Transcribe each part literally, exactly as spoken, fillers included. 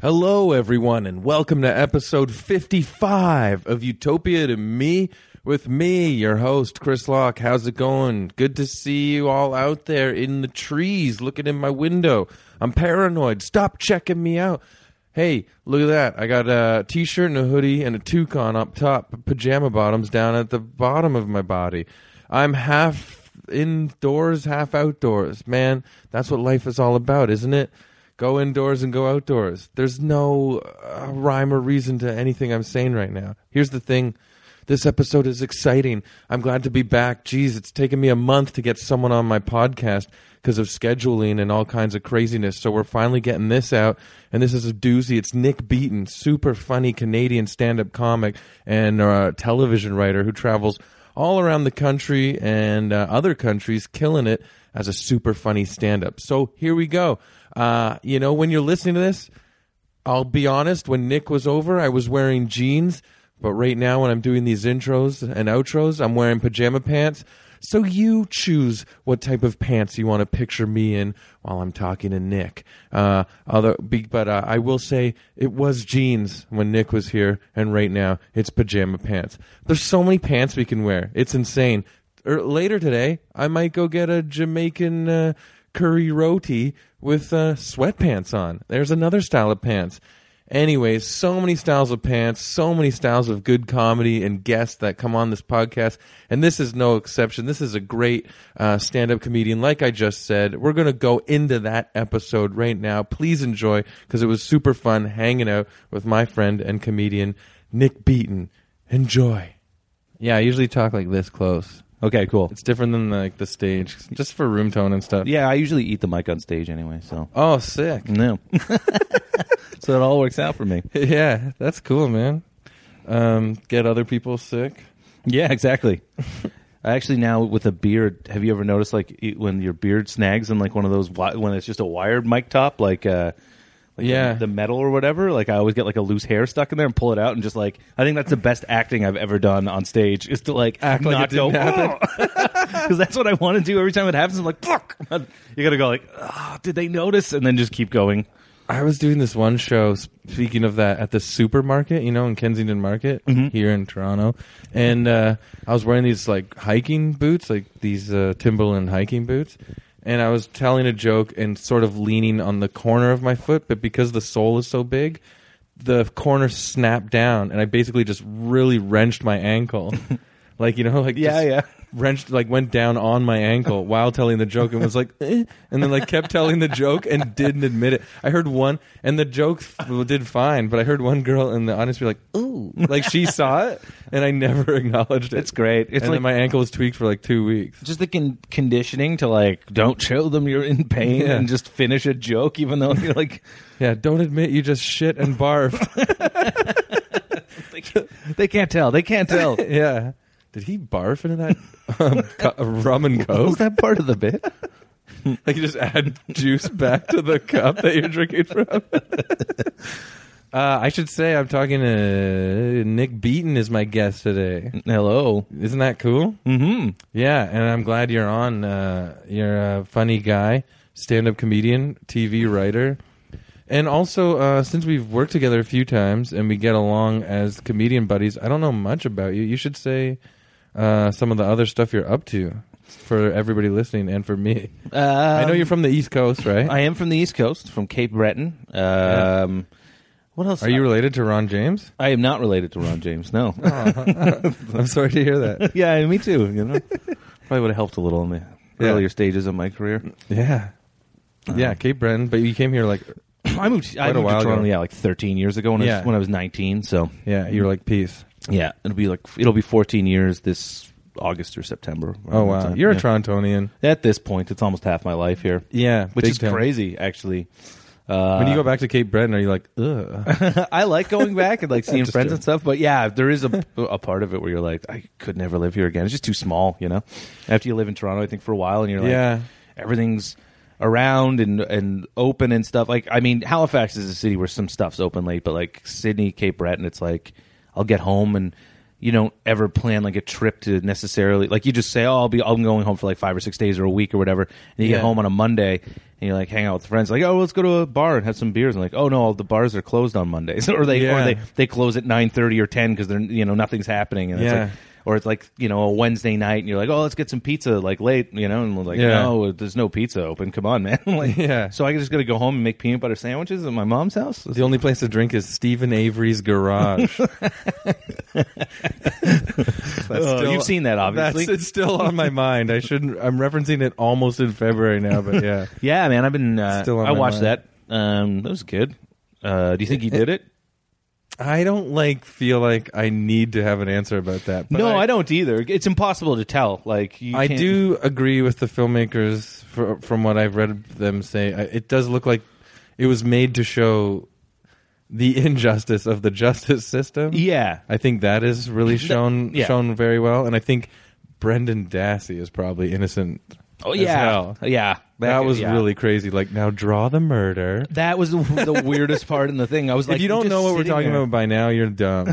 Hello, everyone, and welcome to episode fifty-five of Utopia to Me with me, your host, Chris Locke. How's it going? Good to see you all out there in the trees looking in my window. I'm paranoid. Stop checking me out. Hey, look at that. I got a t-shirt and a hoodie and a toucan up top, pajama bottoms down at the bottom of my body. I'm half indoors, half outdoors. Man, that's what life is all about, isn't it? Go indoors and go outdoors. There's no uh, rhyme or reason to anything I'm saying right now. Here's the thing. This episode is exciting. I'm glad to be back. Jeez, it's taken me a month to get someone on my podcast because of scheduling and all kinds of craziness. So we're finally getting this out, and this is a doozy. It's Nick Beaton, super funny Canadian stand-up comic and uh, television writer who travels all around the country and uh, other countries, killing it as a super funny stand-up. So here we go. Uh, you know, when you're listening to this, I'll be honest, when Nick was over, I was wearing jeans. But right now, when I'm doing these intros and outros, I'm wearing pajama pants. So you choose what type of pants you want to picture me in while I'm talking to Nick. Uh, although, but uh, I will say it was jeans when Nick was here, and right now it's pajama pants. There's so many pants we can wear. It's insane. Er, later today, I might go get a Jamaican uh, curry roti with uh, sweatpants on. There's another style of pants. Anyways, so many styles of pants, so many styles of good comedy and guests that come on this podcast, and this is no exception. This is a great uh, stand-up comedian, like I just said. We're going to go into that episode right now. Please enjoy, because it was super fun hanging out with my friend and comedian, Nick Beaton. Enjoy. Yeah, I usually talk like this close. Okay, cool. It's different than like the stage, just for room tone and stuff. Yeah, I usually eat the mic on stage anyway, so. Oh, sick. No. So it all works out for me. Yeah, that's cool, man. Um, get other people sick. Yeah, exactly. I actually now with a beard, have you ever noticed like when your beard snags in like one of those, when it's just a wired mic top, like, uh, like yeah. the, the metal or whatever? Like I always get like a loose hair stuck in there and pull it out and just like, I think that's the best acting I've ever done on stage is to like act like it didn't happen. Because that's what I want to do every time it happens. I'm like, fuck. You got to go like, oh, did they notice? And then just keep going. I was doing this one show, speaking of that, at the supermarket, you know, in Kensington Market, mm-hmm. here in Toronto. And uh, I was wearing these, like, hiking boots, like these uh, Timberland hiking boots. And I was telling a joke and sort of leaning on the corner of my foot. But because the sole is so big, the corner snapped down. And I basically just really wrenched my ankle. Like, you know, like yeah, yeah. wrenched, like went down on my ankle while telling the joke and was like, eh, and then like kept telling the joke and didn't admit it. I heard one, and the joke did fine, but I heard one girl in the audience be like, ooh, like she saw it, and I never acknowledged it. It's great. It's and like, then my ankle was tweaked for like two weeks. Just the con- conditioning to like, don't show them you're in pain yeah. and just finish a joke, even though you're like, yeah, don't admit you just shit and barf. they, can't, they can't tell. They can't tell. yeah. Did he barf into that um, cu- rum and coke? Was that part of the bit? Like you just add juice back to the cup that you're drinking from? uh, I should say I'm talking to Nick Beaton is my guest today. Hello. Isn't that cool? Mm-hmm. Yeah, and I'm glad you're on. Uh, you're a funny guy, stand-up comedian, T V writer. And also, uh, since we've worked together a few times and we get along as comedian buddies, I don't know much about you. You should say... Uh, some of the other stuff you're up to for everybody listening and for me. Um, I know you're from the East Coast, right? I am from the East Coast, from Cape Breton. Um, yeah. What else? Are you related to Ron James? I am not related to Ron James, no. Oh. I'm sorry to hear that. Yeah, me too, you know. Probably would have helped a little in the yeah. earlier stages of my career. Yeah. Um, yeah, Cape Breton, but you came here like I moved, I moved to Toronto, ago. yeah, like thirteen years ago when, yeah. I was, when I was nineteen, so. Yeah, you were like, peace. Yeah, it'll be like, it'll be fourteen years this August or September. Oh, wow. Time. You're yeah. a Torontonian. At this point, it's almost half my life here. Yeah. Which is time. Crazy, actually. Uh, when you go back to Cape Breton, are you like, ugh? I like going back and like seeing friends true. and stuff, but yeah, there is a, a part of it where you're like, I could never live here again. It's just too small, you know? After you live in Toronto, I think, for a while, and you're like, yeah. everything's around and and open and stuff. Like, I mean, Halifax is a city where some stuff's open late, but like Sydney, Cape Breton, it's like, I'll get home and you don't ever plan like a trip to necessarily, like you just say, oh, I'll be, I'm going home for like five or six days or a week or whatever. And you yeah. get home on a Monday and you like hang out with friends. Like, oh, let's go to a bar and have some beers. And like, oh no, all the bars are closed on Mondays or they, yeah. or they, they close at nine thirty or ten because they're, you know, nothing's happening. And yeah. it's like, or it's like, you know, a Wednesday night and you're like, oh, let's get some pizza like late, you know, and we're like, yeah. no, there's no pizza open. Come on, man. Like, yeah. So I just got to go home and make peanut butter sandwiches at my mom's house. The only place to drink is Steven Avery's Garage. still, You've seen that, obviously. That's, it's still on my mind. I shouldn't, I'm referencing it almost in February now, but yeah. Yeah, man, I've been, uh, still on I my watched mind. that. Um, that was good. Uh, do you think he did it? I don't like feel like I need to have an answer about that. But no, I, I don't either. It's impossible to tell. Like you I can't... do agree with the filmmakers for, from what I've read them say. I, it does look like it was made to show the injustice of the justice system. Yeah, I think that is really shown that, yeah. shown very well, and I think Brendan Dassey is probably innocent. Oh yeah, as hell. yeah. That, that was yeah. really crazy. Like, now draw the murder. That was the, the weirdest part in the thing. I was like, if you don't know what we're talking there. about by now, you're dumb. uh,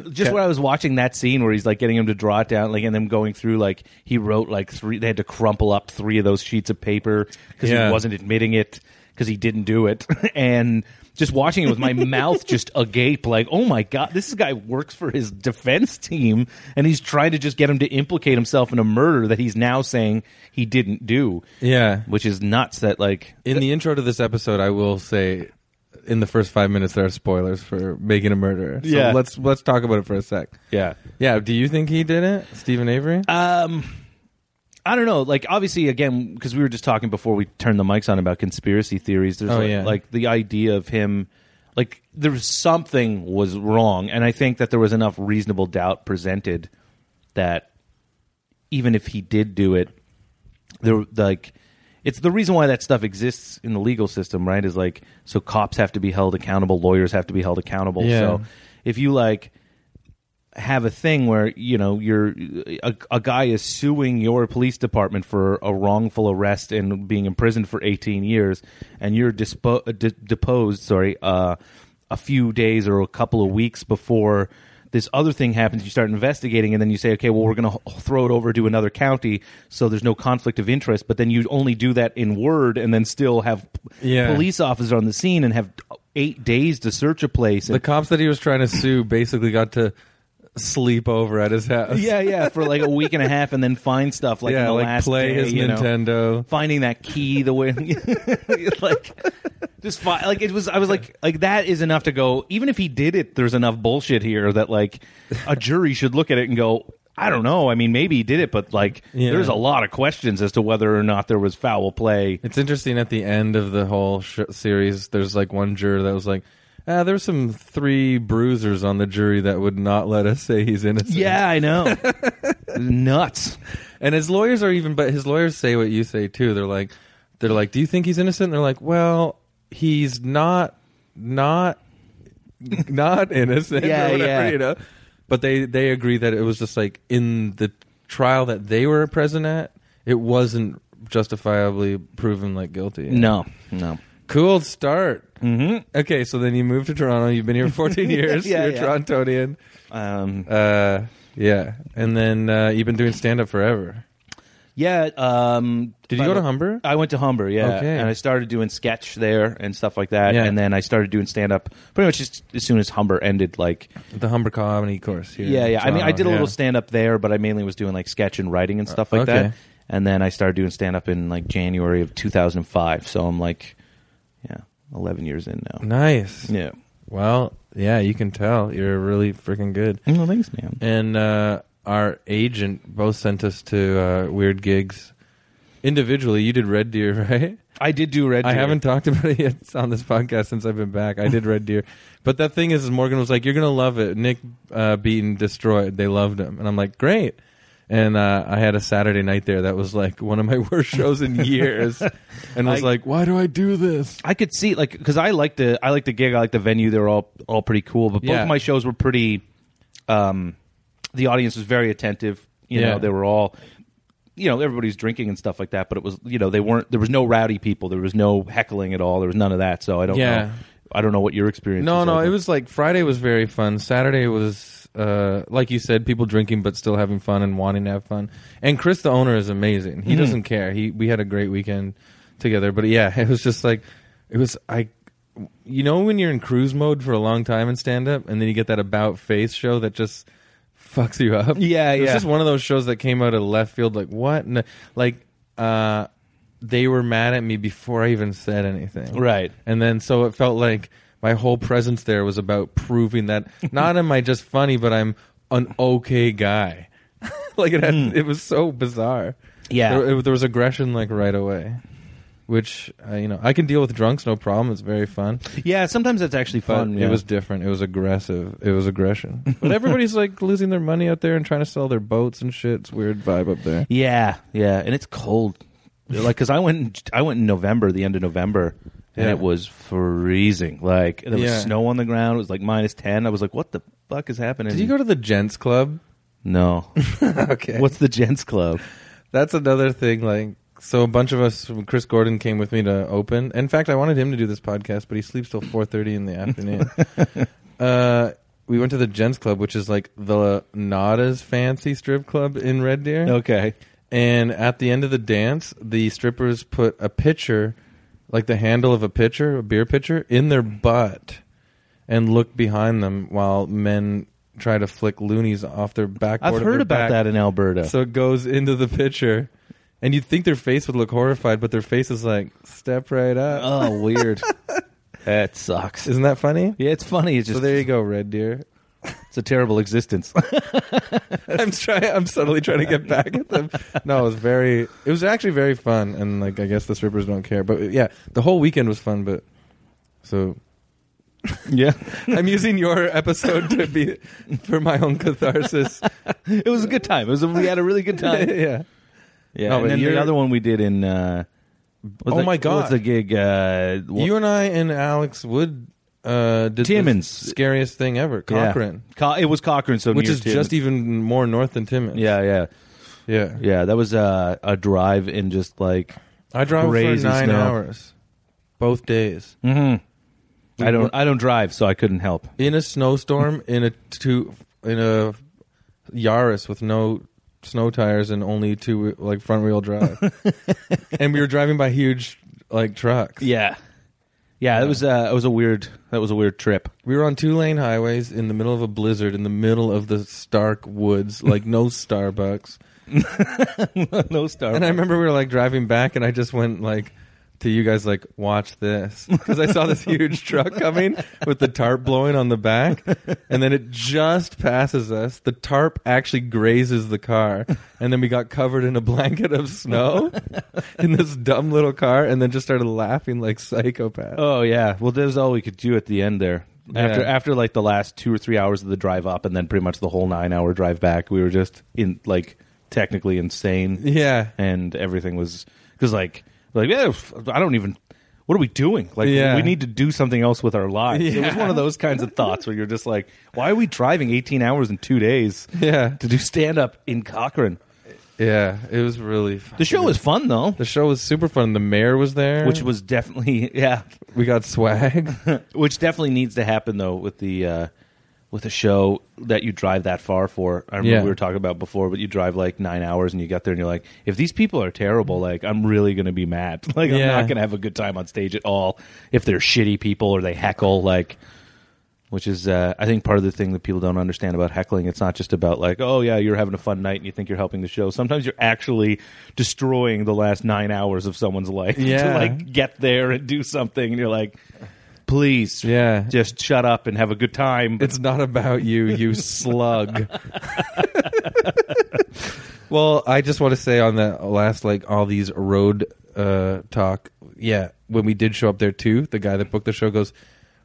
just okay. when I was watching that scene where he's like getting him to draw it down, like, and them going through, like, he wrote like three. They had to crumple up three of those sheets of paper because yeah. he wasn't admitting it because he didn't do it, and. Just watching it with my mouth just agape, like, oh my God, this guy works for his defense team, and he's trying to just get him to implicate himself in a murder that he's now saying he didn't do. Yeah. Which is nuts that, like... In th- the intro to this episode, I will say, in the first five minutes, there are spoilers for Making a Murderer. So yeah. let's, let's talk about it for a sec. Yeah. Yeah, do you think he did it, Stephen Avery? Um... I don't know, like, obviously, again, because we were just talking before we turned the mics on about conspiracy theories, there's, oh, like, yeah. like, the idea of him, like, there was something was wrong, and I think that there was enough reasonable doubt presented that even if he did do it, there, like, it's the reason why that stuff exists in the legal system, right, is, like, so cops have to be held accountable, lawyers have to be held accountable, yeah. so if you, like... have a thing where, you know, you're a, a guy is suing your police department for a wrongful arrest and being imprisoned for eighteen years, and you're dispo- d- deposed sorry uh a few days or a couple of weeks before this other thing happens, you start investigating, and then you say, okay, well, we're going to throw it over to another county so there's no conflict of interest, but then you only do that in word and then still have yeah. police officers on the scene and have eight days to search a place. The cops that he was trying to sue basically got to sleep over at his house. Yeah, yeah, for like a week and a half, and then find stuff like yeah, in the like last play day, his you Nintendo, know, finding that key the way, like just fi- like it was. I was like, like that is enough to go. Even if he did it, there's enough bullshit here that like a jury should look at it and go, I don't know. I mean, maybe he did it, but like yeah. there's a lot of questions as to whether or not there was foul play. It's interesting at the end of the whole sh- series. There's like one juror that was like. Uh, there were some three bruisers on the jury that would not let us say he's innocent. Yeah, I know. Nuts. And his lawyers are even, but his lawyers say what you say too. They're like, they're like, do you think he's innocent? And they're like, well, he's not, not, not innocent. yeah, or whatever, yeah. You know? But they they agree that it was just like in the trial that they were present at, it wasn't justifiably proven like guilty. No, no. Cool start. Mm-hmm. Okay, so then you moved to Toronto. You've been here for fourteen years. yeah, You're yeah. Torontonian. Um, uh, yeah, and then uh, you've been doing stand-up forever. Yeah. Um, Did you go to Humber? I went to Humber, yeah. Okay. And I started doing sketch there and stuff like that. Yeah. And then I started doing stand-up pretty much just as soon as Humber ended. Like the Humber comedy course here. Yeah, yeah. Toronto. I mean, I did a yeah. little stand-up there, but I mainly was doing like sketch and writing and stuff like uh, okay. that. And then I started doing stand-up in like January of two thousand five. So I'm like... Yeah, eleven years in now. Nice. Yeah. Well, yeah, you can tell. You're really freaking good. Well, thanks, man. And uh, our agent both sent us to uh, weird gigs. Individually, you did Red Deer, right? I did do Red Deer. I haven't talked about it yet on this podcast since I've been back. I did Red Deer. But that thing is, is Morgan was like, you're going to love it. Nick uh, Beaton destroyed. They loved him. And I'm like, great. And uh, I had a Saturday night there that was like one of my worst shows in years, and was I, like, "Why do I do this?" I could see, like, because I like the I like the gig, I like the venue. They were all all pretty cool, but both yeah. of my shows were pretty. Um, the audience was very attentive. You yeah. know, they were all, you know, everybody's drinking and stuff like that. But it was, you know, they weren't. There was no rowdy people. There was no heckling at all. There was none of that. So I don't. Yeah. know. I don't know what your experience. No, was no, like. It was like Friday was very fun. Saturday was. Uh, like you said, people drinking but still having fun and wanting to have fun. And Chris, the owner, is amazing. He mm-hmm. doesn't care. He we had a great weekend together. But yeah, it was just like it was. I, you know, when you're in cruise mode for a long time in stand up, and then you get that about face show that just fucks you up. Yeah, it yeah. It's just one of those shows that came out of left field. Like what? No, like uh, they were mad at me before I even said anything. Right. And then so it felt like. My whole presence there was about proving that not am I just funny, but I'm an okay guy. Like it, had, mm. it was so bizarre. Yeah, there, it, there was aggression like right away, which uh, you know I can deal with drunks no problem. It's very fun. Yeah, sometimes it's actually fun. Yeah. It was different. It was aggressive. It was aggression. But everybody's like losing their money out there and trying to sell their boats and shit. It's a weird vibe up there. Yeah, yeah, and it's cold. Like because I went, I went in November, the end of November. Yeah. And it was freezing. Like, there was yeah. snow on the ground. It was like minus ten. I was like, what the fuck is happening? Did you go to the Gents Club? No. Okay. What's the Gents Club? That's another thing. Like, so a bunch of us, Chris Gordon came with me to open. In fact, I wanted him to do this podcast, but he sleeps till four thirty in the afternoon. uh, we went to the Gents Club, which is like the not as fancy strip club in Red Deer. Okay. And at the end of the dance, the strippers put a picture... like the handle of a pitcher, a beer pitcher, in their butt and look behind them while men try to flick loonies off their backboard. I've heard about back. that in Alberta. So it goes into the pitcher, and you'd think their face would look horrified, but their face is like, step right up. Oh, weird. That sucks. Isn't that funny? Yeah, it's funny. It's just... So there you go, Red Deer. It's a terrible existence. I'm trying. I'm subtly trying to get back at them. No, it was very. It was actually very fun, and like I guess the strippers don't care. But yeah, the whole weekend was fun. But so, yeah, I'm using your episode to be for my own catharsis. It was a good time. It was. A, we had a really good time. yeah, yeah. No, and then the other one we did in. Uh, oh that, my God! What's the gig? Uh, what? You and I and Alex Wood. Uh, did Timmins. The scariest thing ever. Cochrane. Yeah. Co- it was Cochrane, so which near is Timmins. Just even more north than Timmins. Yeah, yeah, yeah, yeah. That was uh, a drive in just like I drove for nine snow. hours, both days. Mm-hmm. I don't, I don't drive, so I couldn't help. In a snowstorm, in a two, in a Yaris with no snow tires and only two like front wheel drive, and we were driving by huge like trucks. Yeah. Yeah, it was uh, it was a weird that was a weird trip. We were on two lane highways in the middle of a blizzard in the middle of the stark woods, like no Starbucks, no Starbucks. And I remember we were like driving back, and I just went like to you guys like watch this because I saw this huge truck coming with the tarp blowing on the back, and then it just passes us. The tarp actually grazes the car, and then we got covered in a blanket of snow in this dumb little car, and then just started laughing like psychopaths. Oh yeah, well that was all we could do at the end there. Yeah. After after like the last two or three hours of the drive up, and then pretty much the whole nine hour drive back, we were just in like technically insane. Yeah, and everything was because like. Like, yeah, I don't even, what are we doing? Like, yeah. we need to do something else with our lives. Yeah. It was one of those kinds of thoughts where you're just like, why are we driving eighteen hours in two days yeah. to do stand-up in Cochrane? Yeah, it was really fun. The show was fun, though. The show was super fun. The mayor was there. Which was definitely, yeah. We got swag. Which definitely needs to happen, though, with the... Uh, with a show that you drive that far for. I remember yeah. we were talking about before, but you drive like nine hours and you get there and you're like, if these people are terrible, like I'm really going to be mad. Like I'm yeah. not going to have a good time on stage at all. If they're shitty people or they heckle, like which is, uh, I think, part of the thing that people don't understand about heckling. It's not just about like, oh, yeah, you're having a fun night and you think you're helping the show. Sometimes you're actually destroying the last nine hours of someone's life yeah. to, like, get there and do something. And you're like, please, yeah. just shut up and have a good time. It's not about you, you slug. Well, I just want to say on the last, like, all these road uh, talk, yeah, when we did show up there, too, the guy that booked the show goes,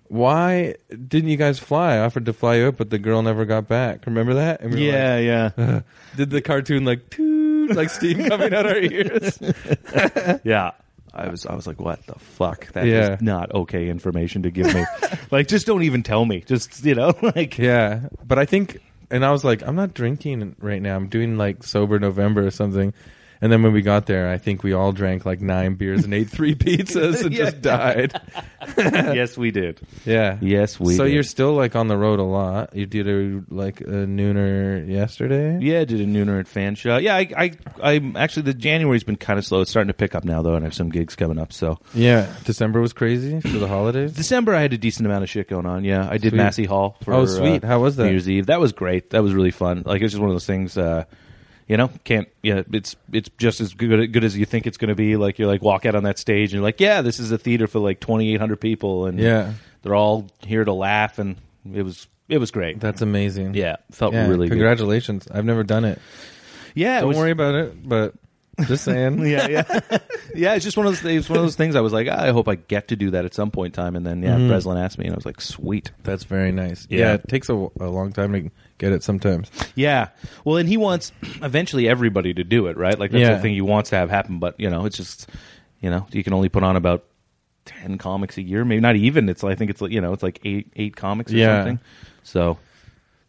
why didn't you guys fly? I offered to fly you up, but the girl never got back. Remember that? And we yeah, like, yeah. Ugh. Did the cartoon, like, toot, like steam coming out our ears? Yeah. I was I was like, what the fuck? That yeah. is not okay information to give me. Like, just don't even tell me. Just, you know, like. Yeah. But I think, and I was like, I'm not drinking right now. I'm doing like sober November or something. And then when we got there, I think we all drank like nine beers and ate three pizzas and yeah. just died. Yes, we did. Yeah. Yes, we So did. You're still like on the road a lot. You did a, like a nooner yesterday? Yeah, I did a nooner at Fanshawe. Yeah, I, I, I'm actually, the January's been kind of slow. It's starting to pick up now, though, and I have some gigs coming up, so. Yeah. December was crazy for the holidays? December, I had a decent amount of shit going on, yeah. I did sweet. Massey Hall for oh, sweet. Uh, How was that? New Year's Eve. That was great. That was really fun. Like, it's just one of those things, uh, you know, can't, yeah, it's it's just as good, good as you think it's going to be. Like, you're like, walk out on that stage and you're like, yeah, this is a theater for like twenty-eight hundred people. And yeah. they're all here to laugh. And it was, it was great. That's amazing. Yeah. Felt yeah, really congratulations. Good. Congratulations. I've never done it. Yeah. Don't it was, worry about it, but just saying. yeah. Yeah. yeah. It's just one of those, it's one of those things I was like, I hope I get to do that at some point in time. And then, yeah, mm-hmm. Breslin asked me and I was like, sweet. That's very nice. Yeah. yeah it takes a, a long time to get it sometimes. Yeah. Well, and he wants eventually everybody to do it, right? Like, that's yeah. the thing he wants to have happen. But, you know, it's just, you know, you can only put on about ten comics a year, maybe not even. It's I think it's like, you know, it's like eight eight comics or yeah. something. So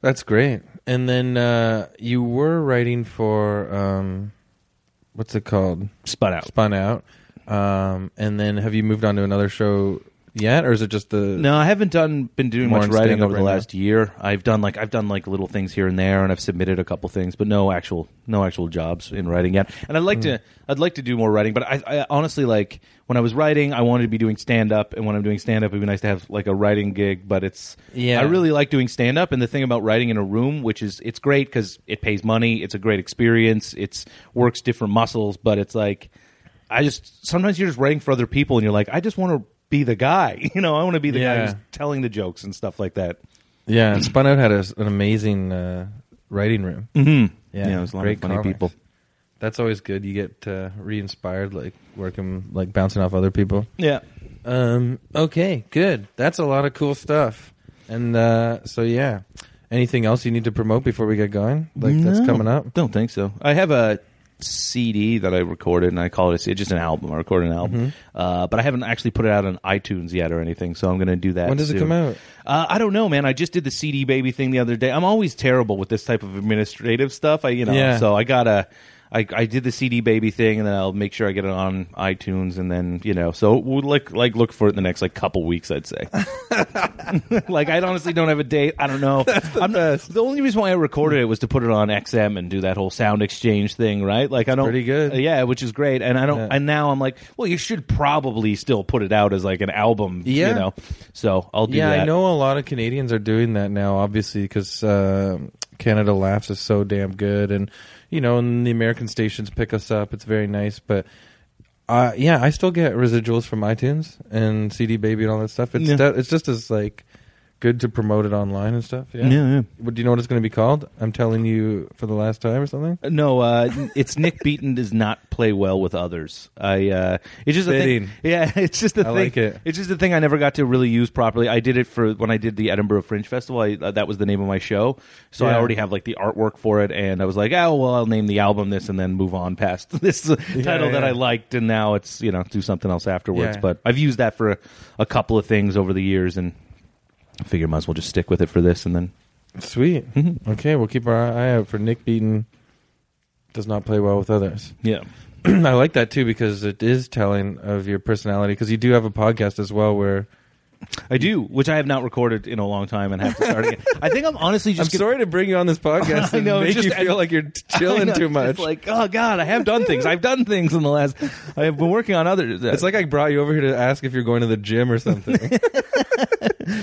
that's great. And then uh you were writing for um what's it called? Spun Out. Spun Out. Um and then have you moved on to another show yet, or is it just the? No, I haven't done been doing much writing over the last year. I've done like I've done like little things here and there, and I've submitted a couple things, but no actual no actual jobs in writing yet. And I'd like mm. to I'd like to do more writing, but I, I honestly like when I was writing, I wanted to be doing stand up, and when I'm doing stand up, it'd be nice to have like a writing gig. But it's yeah, I really like doing stand up, and the thing about writing in a room, which is it's great because it pays money, it's a great experience, it's works different muscles, but it's like I just sometimes you're just writing for other people, and you're like I just want to. Be the guy, you know. I want to be the yeah. guy who's telling the jokes and stuff like that. Yeah, and Spun Out had a, an amazing uh, writing room. Mm-hmm. Yeah, yeah, it was a lot of funny comics. People. That's always good. You get uh, re-inspired, like working, like bouncing off other people. Yeah. Um, okay, good. That's a lot of cool stuff. And uh, so, yeah. Anything else you need to promote before we get going? Like no, that's coming up? Don't think so. I have a C D that I recorded, and I call it a, just an album. I recorded an album, mm-hmm. uh, but I haven't actually put it out on iTunes yet or anything, so I'm going to do that. When does soon. It come out? Uh, I don't know, man. I just did the C D Baby thing the other day. I'm always terrible with this type of administrative stuff. I, you know, yeah. so I gotta. I, I did the C D Baby thing, and then I'll make sure I get it on iTunes, and then you know. So we'll like like look for it in the next like couple weeks, I'd say. Like I honestly don't have a date. I don't know. That's the I'm, best. The only reason why I recorded it was to put it on X M and do that whole sound exchange thing, right? Like I don't. Pretty good. Uh, yeah, which is great. And I don't. Yeah. And now I'm like, well, you should probably still put it out as like an album. Yeah. You know. So I'll do yeah, that. Yeah, I know a lot of Canadians are doing that now, obviously, because uh, Canada Laughs is so damn good and. You know, and the American stations pick us up. It's very nice. But, uh, yeah, I still get residuals from iTunes and C D Baby and all that stuff. It's yeah. st- it's just as, like, good to promote it online and stuff. Yeah. yeah, yeah. What, do you know what it's going to be called? I'm telling you for the last time or something? Uh, no, uh, it's Nick Beaton does not play well with others. I uh, it's just Fitting. A thing. Yeah, it's just a I thing. Like it. It's just a thing I never got to really use properly. I did it for when I did the Edinburgh Fringe Festival. I, uh, that was the name of my show, so yeah. I already have like the artwork for it, and I was like, oh well, I'll name the album this, and then move on past this yeah, title yeah. that I liked, and now it's you know do something else afterwards. Yeah. But I've used that for a, a couple of things over the years, and. I figure might as well just stick with it for this and then... Sweet. Mm-hmm. Okay, we'll keep our eye out for Nick Beaton does not play well with others. Yeah. I like that, too, because it is telling of your personality, because you do have a podcast as well where I do, which I have not recorded in a long time and have to start again. I think I'm honestly just... I'm gonna... sorry to bring you on this podcast and know, make just, you feel I, like you're chilling know, too much. It's like, oh, God, I have done things. I've done things in the last... I've been working on other... Uh, it's like I brought you over here to ask if you're going to the gym or something.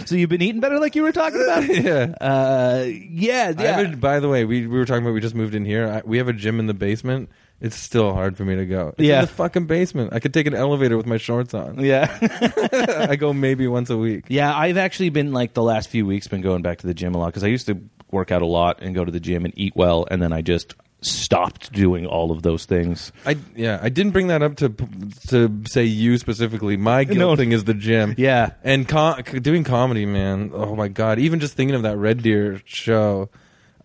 So you've been eating better like you were talking about? Yeah. Uh, yeah, yeah. I have a, by the way, we, we were talking about we just moved in here. I, we have a gym in the basement. It's still hard for me to go. It's yeah. in the fucking basement. I could take an elevator with my shorts on. Yeah. I go maybe once a week. Yeah, I've actually been, like, the last few weeks been going back to the gym a lot because I used to work out a lot and go to the gym and eat well, and then I just stopped doing all of those things. I yeah, I didn't bring that up to to say you specifically. My guilt no. thing is the gym. Yeah. And com- doing comedy, man. Oh, my God. Even just thinking of that Red Deer show.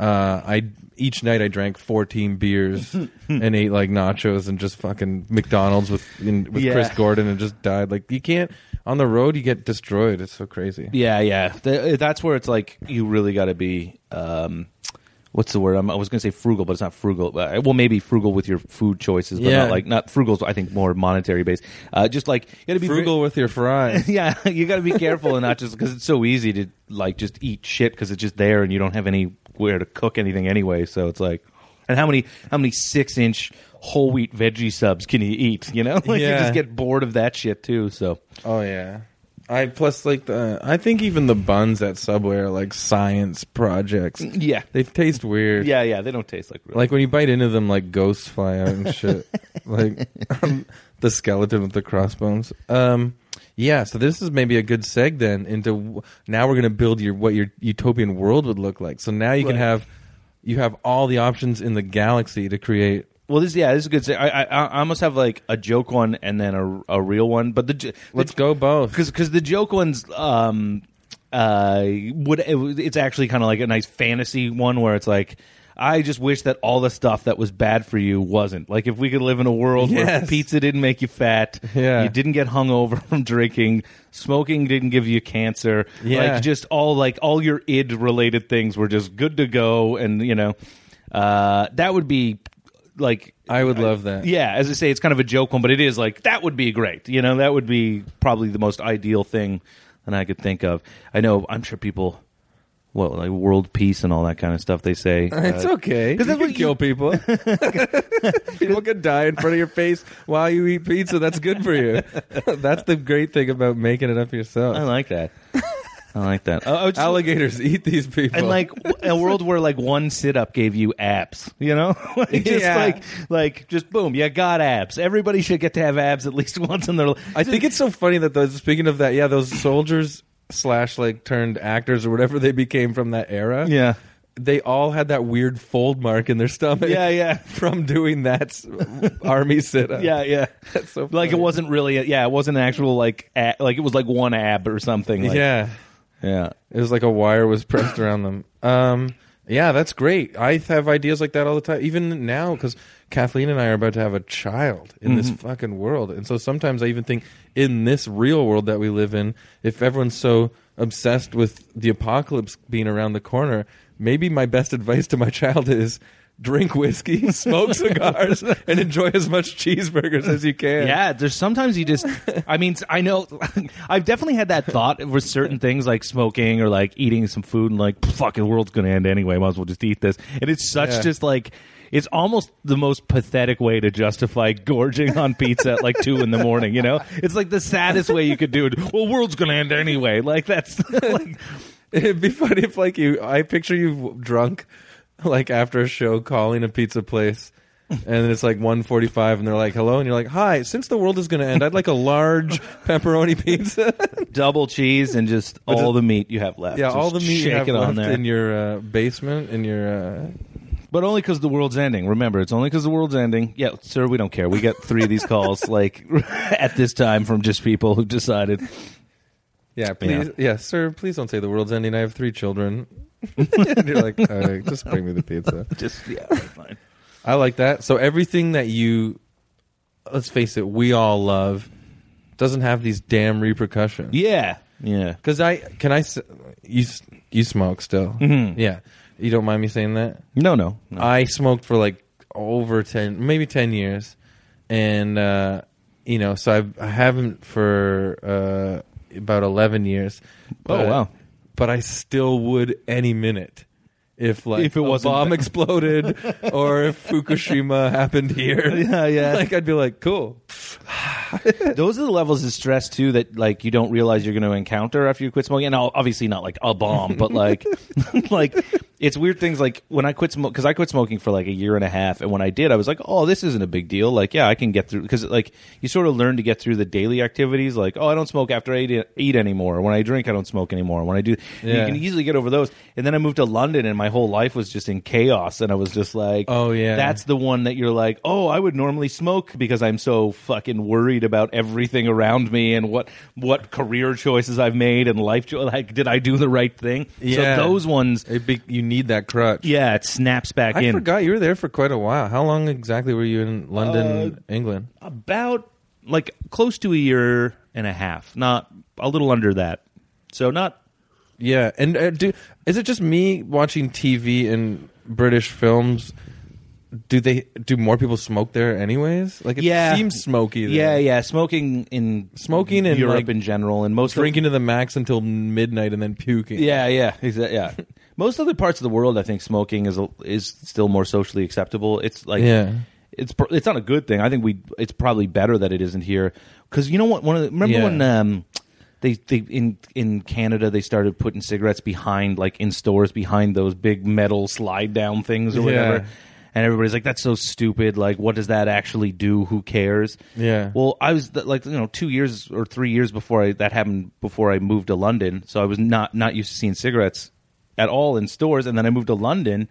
Uh, I each night I drank fourteen beers and ate like nachos and just fucking McDonald's with in, with yeah. Chris Gordon and just died. Like you can't on the road, you get destroyed. It's so crazy. Yeah, yeah. Th- that's where it's like you really got to be. Um, what's the word? I'm, I was going to say frugal, but it's not frugal. Uh, well, maybe frugal with your food choices, but yeah. not like not frugal. I think more monetary based. Uh, just like you got to be frugal very, with your fries. Yeah, you got to be careful and not just because it's so easy to like just eat shit because it's just there and you don't have any. Where to cook anything anyway, so it's like, and how many how many six inch whole wheat veggie subs can you eat? You know, like yeah. you just get bored of that shit too. So, oh yeah, I plus like the I think even the buns at Subway are like science projects. Yeah, they taste weird. Yeah, yeah, they don't taste like real. Like when you bite into them, like ghosts fly out and shit. Like um, the skeleton with the crossbones. Um, yeah, so this is maybe a good seg then into now we're going to build your what your utopian world would look like. So now you right. can have you have all the options in the galaxy to create. Well, this yeah, this is a good seg. I, I, I almost have like a joke one and then a, a real one, but the, the let's go both because the joke one's um uh would it, it's actually kind of like a nice fantasy one where it's like. I just wish that all the stuff that was bad for you wasn't. Like, if we could live in a world yes. where pizza didn't make you fat, yeah. you didn't get hungover from drinking, smoking didn't give you cancer, yeah. like, just all, like, all your I D-related things were just good to go, and, you know, uh, that would be, like... I would I, love that. Yeah, as I say, it's kind of a joke one, but it is, like, that would be great. You know, that would be probably the most ideal thing that I could think of. I know, I'm sure people... Well, like world peace and all that kind of stuff they say. It's uh, okay. Because that's what you kill people. People could die in front of your face while you eat pizza. That's good for you. That's the great thing about making it up yourself. I like that. I like that. Uh, just, Alligators eat these people. And like a world where like one sit-up gave you abs, you know? Like just yeah. like, like just boom, you got abs. Everybody should get to have abs at least once in their life. I think it's so funny that those, speaking of that, yeah, those soldiers... slash like turned actors or whatever they became from that era. Yeah. They all had that weird fold mark in their stomach. Yeah, yeah. From doing that army sit-up. Yeah, yeah. That's so funny. Like it wasn't really, a, yeah, it wasn't an actual like, a, like it was like one ab or something. Like, yeah. Yeah. It was like a wire was pressed around them. Um, yeah, that's great. I have ideas like that all the time. Even now, because Kathleen and I are about to have a child in mm-hmm. this fucking world. And so sometimes I even think in this real world that we live in, if everyone's so obsessed with the apocalypse being around the corner, maybe my best advice to my child is drink whiskey, smoke cigars, and enjoy as much cheeseburgers as you can. Yeah, there's sometimes you just... I mean, I know... I've definitely had that thought with certain things like smoking or like eating some food and like, fuck, the world's going to end anyway. Might as well just eat this. And it's such yeah. just like... It's almost the most pathetic way to justify gorging on pizza at like two in the morning, you know? It's like the saddest way you could do it. Well, world's going to end anyway. Like, that's... like, it'd be funny if like you... I picture you drunk... Like after a show, calling a pizza place, and then it's like one forty-five, and they're like, "Hello," and you're like, "Hi." Since the world is going to end, I'd like a large pepperoni pizza, double cheese, and just all just, the meat you have left. Yeah, just all the meat you have left on there. In your uh, basement, in your. Uh... But only because the world's ending. Remember, it's only because the world's ending. Yeah, sir, we don't care. We got three of these calls like at this time from just people who decided. Yeah, please. Yeah. yeah, sir, please don't say the world's ending. I have three children. And you're like, all right, just bring me the pizza. Just, yeah, right, fine. I like that. So everything that you, let's face it, we all love doesn't have these damn repercussions. Yeah. Yeah. Because I, can I, you, you smoke still. Mm-hmm. Yeah. You don't mind me saying that? No, no, no. I smoked for like over ten, maybe ten years. And, uh, you know, so I've, I haven't for, uh, about eleven years. But, oh, wow. But I still would any minute. If like if it a bomb ba- exploded or if Fukushima happened here, yeah, yeah, like I'd be like, cool. Those are the levels of stress too that like you don't realize you're going to encounter after you quit smoking. And obviously not like a bomb, but like, like it's weird things like when I quit smoking, because I quit smoking for like a year and a half, and when I did, I was like, oh, this isn't a big deal. Like, yeah, I can get through, because like you sort of learn to get through the daily activities. Like, oh, I don't smoke after I eat, eat anymore. When I drink, I don't smoke anymore. When I do, yeah. You can easily get over those. And then I moved to London, and my My whole life was just in chaos, and I was just like, oh yeah, that's the one that you're like, oh, I would normally smoke because I'm so fucking worried about everything around me and what what career choices I've made and life cho- like did I do the right thing? Yeah. So those ones be, you need that crutch. Yeah, it snaps back I in. I forgot you were there for quite a while. How long exactly were you in London, uh, England? About like close to a year and a half, not a little under that. So not Yeah, and uh, do, is it just me watching T V and British films? Do they do more people smoke there anyways? Like it yeah. seems smoky there. Yeah, yeah, smoking in smoking in Europe like, in general, and most drinking of, to the max until midnight and then puking. Yeah, yeah, exactly. Yeah, most other parts of the world, I think smoking is is still more socially acceptable. It's like yeah. it's it's not a good thing. I think we it's probably better that it isn't here, because you know what? One of the, remember yeah. when. Um, They, they in in Canada they started putting cigarettes behind like in stores behind those big metal slide down things or whatever, yeah. and everybody's like, that's so stupid. Like, what does that actually do? Who cares? Yeah. Well, I was like, you know, two years or three years before I, that happened before I moved to London, so I was not not used to seeing cigarettes at all in stores, and then I moved to London.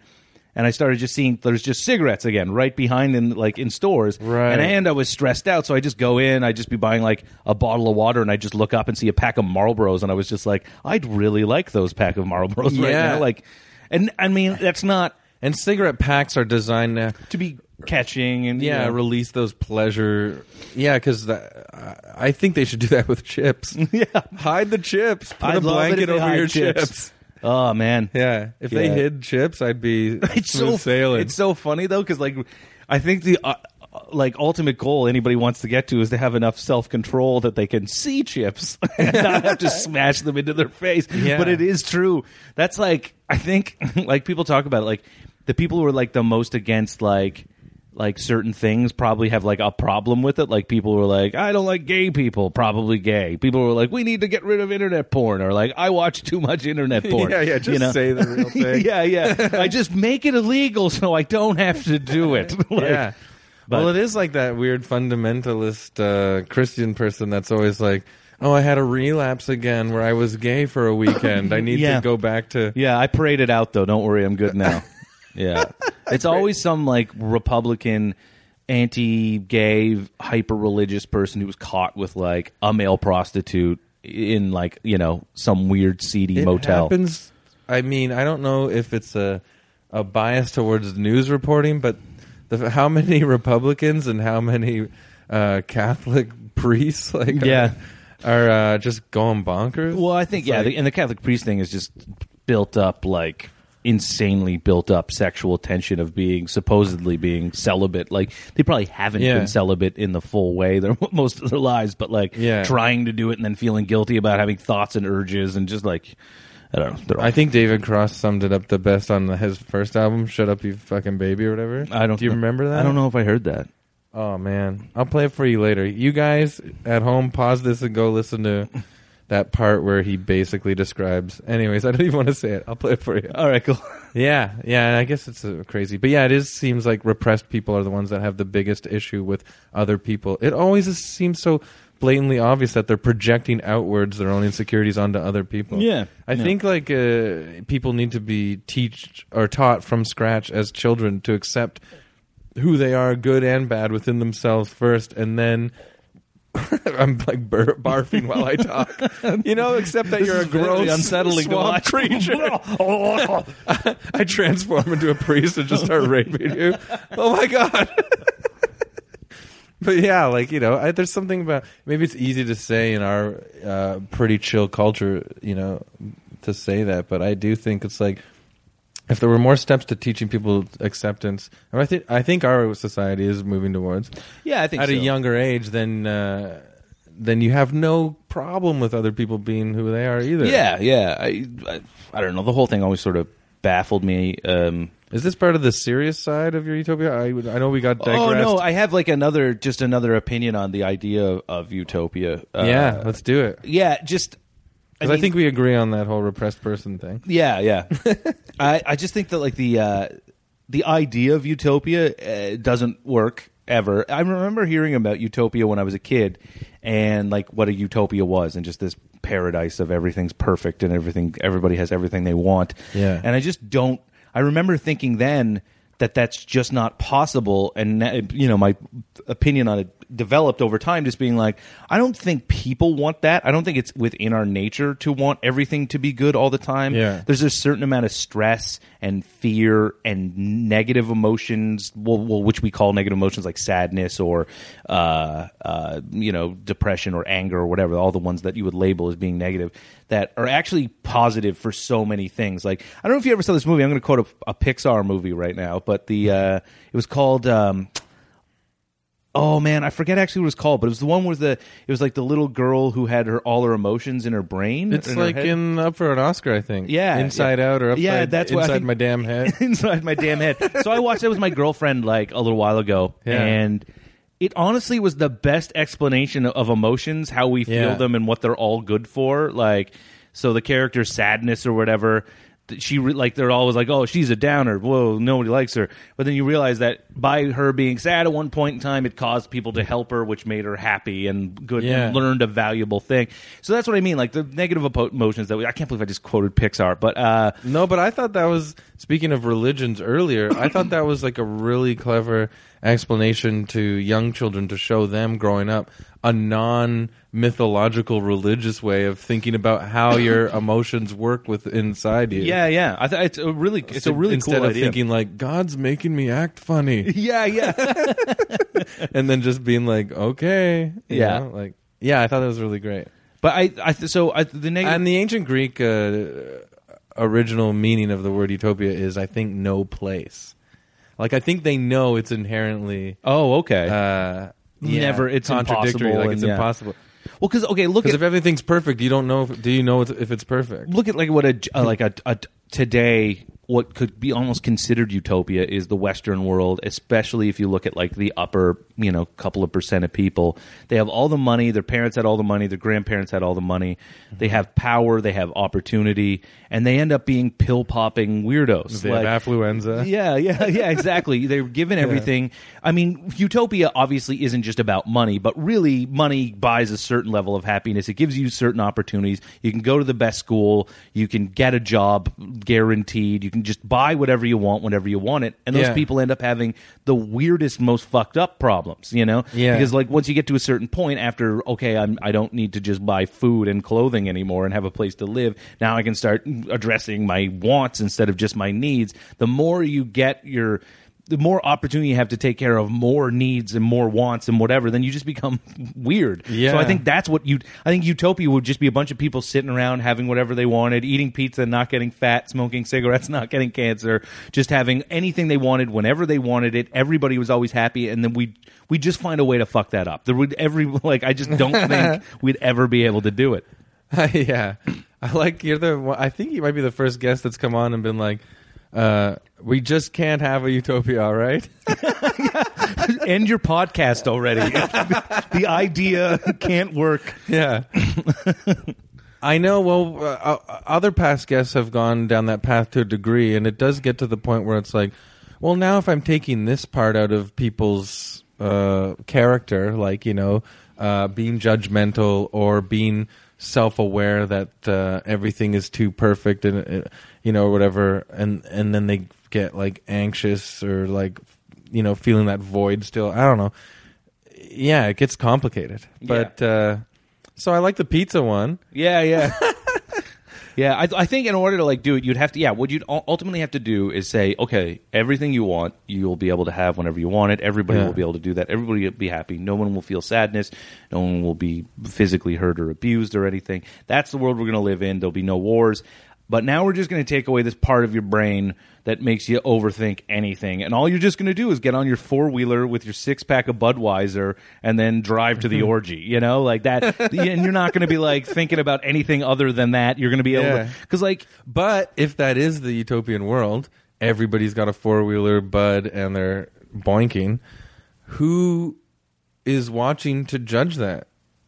And I started just seeing there's just cigarettes again right behind in like in stores. Right. And, and I was stressed out, so I just go in. I'd just be buying like a bottle of water, and I just look up and see a pack of Marlboros, and I was just like, I'd really like those pack of Marlboros yeah. right now. Like, and I mean that's not. And cigarette packs are designed to, to be catching and yeah, you know, release those pleasure. Yeah, because I think they should do that with chips. yeah, hide the chips. Put I'd a blanket over your chips. chips. Oh man, yeah. If yeah. they hid chips, I'd be it's so sailing. It's so funny though, because like, I think the uh, like ultimate goal anybody wants to get to is to have enough self control that they can see chips and not have to smash them into their face. Yeah. But it is true. That's like I think like people talk about it, like the people who are like the most against like. Like certain things probably have like a problem with it. Like people were like, I don't like gay people, probably gay. People were like, we need to get rid of internet porn, or like, I watch too much internet porn. yeah, yeah, just you know? Say the real thing. yeah, yeah. I just make it illegal so I don't have to do it. like, yeah. But, well, it is like that weird fundamentalist uh, Christian person that's always like, oh, I had a relapse again where I was gay for a weekend. I need yeah. to go back to... Yeah, I prayed it out though. Don't worry, I'm good now. Yeah, it's always some like Republican, anti-gay, hyper-religious person who was caught with like a male prostitute in like you know some weird seedy it motel. Happens. I mean, I don't know if it's a a bias towards news reporting, but the, how many Republicans and how many uh, Catholic priests like yeah. are, are uh, just going bonkers? Well, I think it's yeah, like, the, and the Catholic priest thing is just built up like. Insanely built up sexual tension of being supposedly being celibate. Like they probably haven't yeah. been celibate in the full way their most of their lives, but like yeah. trying to do it and then feeling guilty about having thoughts and urges and just like I don't know. I think David Cross summed it up the best on the, his first album, "Shut Up You Fucking Baby" or whatever. I don't. Do you th- remember that? I don't know if I heard that. Oh man, I'll play it for you later. You guys at home, pause this and go listen to. That part where he basically describes... Anyways, I don't even want to say it. I'll play it for you. All right, cool. Yeah, yeah, I guess it's uh, crazy. But yeah, it is seems like repressed people are the ones that have the biggest issue with other people. It always is, seems so blatantly obvious that they're projecting outwards their own insecurities onto other people. Yeah. I yeah. think like uh, people need to be teach or taught from scratch as children to accept who they are, good and bad, within themselves first, and then... I'm like bur- barfing while I talk, you know. Except that this you're a gross, unsettling swamp creature. I, I transform into a priest and just start raping you. Oh my god! But yeah, like you know, I, there's something about maybe it's easy to say in our uh, pretty chill culture, you know, to say that. But I do think it's like if there were more steps to teaching people acceptance, and I think I think our society is moving towards. Yeah, I think at so. a younger age than uh, then you have no problem with other people being who they are either. Yeah, yeah. I, I, I don't know. The whole thing always sort of baffled me. Um, Is this part of the serious side of your utopia? I, I know we got digressed. Oh, no. I have like another, just another opinion on the idea of, of utopia. Uh, yeah, let's do it. Yeah, just... I, mean, I think we agree on that whole repressed person thing. Yeah, yeah. I, I just think that like the uh, the idea of utopia uh, doesn't work ever. I remember hearing about utopia when I was a kid, and like what a utopia was, and just this paradise of everything's perfect and everything, everybody has everything they want. Yeah. And I just don't. I remember thinking then that that's just not possible, and you know my opinion on it developed over time, just being like, I don't think people want that. I don't think it's within our nature to want everything to be good all the time. Yeah. There's a certain amount of stress and fear and negative emotions, well, well, which we call negative emotions like sadness or uh, uh, you know, depression or anger or whatever, all the ones that you would label as being negative that are actually positive for so many things. Like, I don't know if you ever saw this movie. I'm going to quote a, a Pixar movie right now, but the uh, it was called... Um, Oh man, I forget actually what it was called, but it was the one where the it was like the little girl who had her all her emotions in her brain. It's in like her in up for an Oscar, I think. Yeah, Inside yeah. Out or Upside yeah, that's Inside think, My Damn Head. Inside My Damn Head. So I watched it with my girlfriend like a little while ago, yeah. and it honestly was the best explanation of emotions, how we feel yeah. them, and what they're all good for. Like, so the character's sadness or whatever. She like they're always like, oh, she's a downer. Whoa, nobody likes her. But then you realize that by her being sad at one point in time, it caused people to help her, which made her happy and good. Yeah. And learned a valuable thing. So that's what I mean. Like the negative emotions that we. I can't believe I just quoted Pixar, but uh, no. But I thought that was, speaking of religions earlier, I thought that was like a really clever explanation to young children to show them growing up a non-mythological religious way of thinking about how your emotions work with inside you. Yeah, yeah. I th- it's a really, it's so a really instead cool of idea. Thinking like God's making me act funny. Yeah, yeah. And then just being like, okay, you yeah, know, like yeah. I thought that was really great. But I, I th- so I, the negative and the ancient Greek uh, original meaning of the word utopia is, I think, no place. Like, I think they know it's inherently... Oh, okay. Uh, yeah, Never, it's contradictory. Like, it's and, yeah. impossible. Well, because, okay, look at... Because if everything's perfect, you don't know... If, do you know if it's perfect? Look at, like, what a... Uh, like, a, a today, what could be almost considered utopia is the Western world, especially if you look at, like, the upper, you know, couple of percent of people. They have all the money. Their parents had all the money. Their grandparents had all the money. They have power. They have opportunity. And they end up being pill-popping weirdos. They like, have affluenza. Yeah, yeah, yeah, exactly. They're given everything. Yeah. I mean, utopia obviously isn't just about money, but really money buys a certain level of happiness. It gives you certain opportunities. You can go to the best school. You can get a job guaranteed. You can just buy whatever you want whenever you want it. And those yeah. people end up having the weirdest, most fucked up problems, you know? Yeah. Because like once you get to a certain point after, okay, I'm, I don't need to just buy food and clothing anymore and have a place to live. Now I can start addressing my wants instead of just my needs. The more you get your... the more opportunity you have to take care of more needs and more wants and whatever, then you just become weird. Yeah. So I think that's what you... I think utopia would just be a bunch of people sitting around having whatever they wanted, eating pizza, and not getting fat, smoking cigarettes, not getting cancer, just having anything they wanted whenever they wanted it. Everybody was always happy, and then we we just find a way to fuck that up. There would every like I just don't think we'd ever be able to do it. Yeah, I like you're the. I think you might be the first guest that's come on and been like, Uh, we just can't have a utopia, all right? End your podcast already. The idea can't work. Yeah. I know, well, uh, other past guests have gone down that path to a degree, and it does get to the point where it's like, well, now if I'm taking this part out of people's uh, character, like, you know, uh, being judgmental or being... self-aware that uh, everything is too perfect and uh, you know whatever and and then they get like anxious or like you know feeling that void still. I don't know. Yeah, it gets complicated. But yeah. uh so I like the pizza one. Yeah, yeah. Yeah, I, I think in order to like do it, you'd have to. Yeah, what you'd ultimately have to do is say, okay, everything you want, you'll be able to have whenever you want it. Everybody yeah. will be able to do that. Everybody will be happy. No one will feel sadness. No one will be physically hurt or abused or anything. That's the world we're going to live in. There'll be no wars. But now we're just going to take away this part of your brain that makes you overthink anything. And all you're just going to do is get on your four-wheeler with your six-pack of Budweiser and then drive to the orgy, you know? Like that. And you're not going to be, like, thinking about anything other than that. You're going to be able yeah. to... Because, like... But if that is the utopian world, everybody's got a four-wheeler, Bud, and they're boinking. Who is watching to judge that?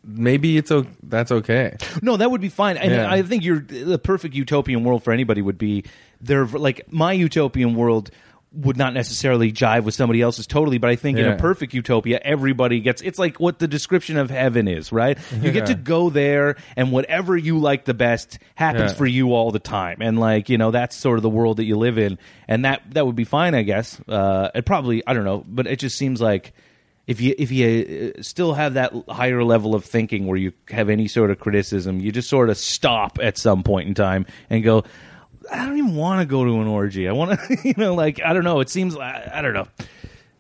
Maybe it's o- that's okay. No, that would be fine. And yeah. I think you're the perfect utopian world for anybody would be there. Like my utopian world would not necessarily jive with somebody else's totally, but I think yeah. in a perfect utopia, everybody gets. It's like what the description of heaven is, right? You yeah. get to go there, and whatever you like the best happens yeah. for you all the time, and like you know, that's sort of the world that you live in, and that that would be fine, I guess. Uh, it probably, I don't know, but it just seems like. If you if you still have that higher level of thinking where you have any sort of criticism, you just sort of stop at some point in time and go, I don't even want to go to an orgy. I want to, you know, like, I don't know. It seems, I, I don't know.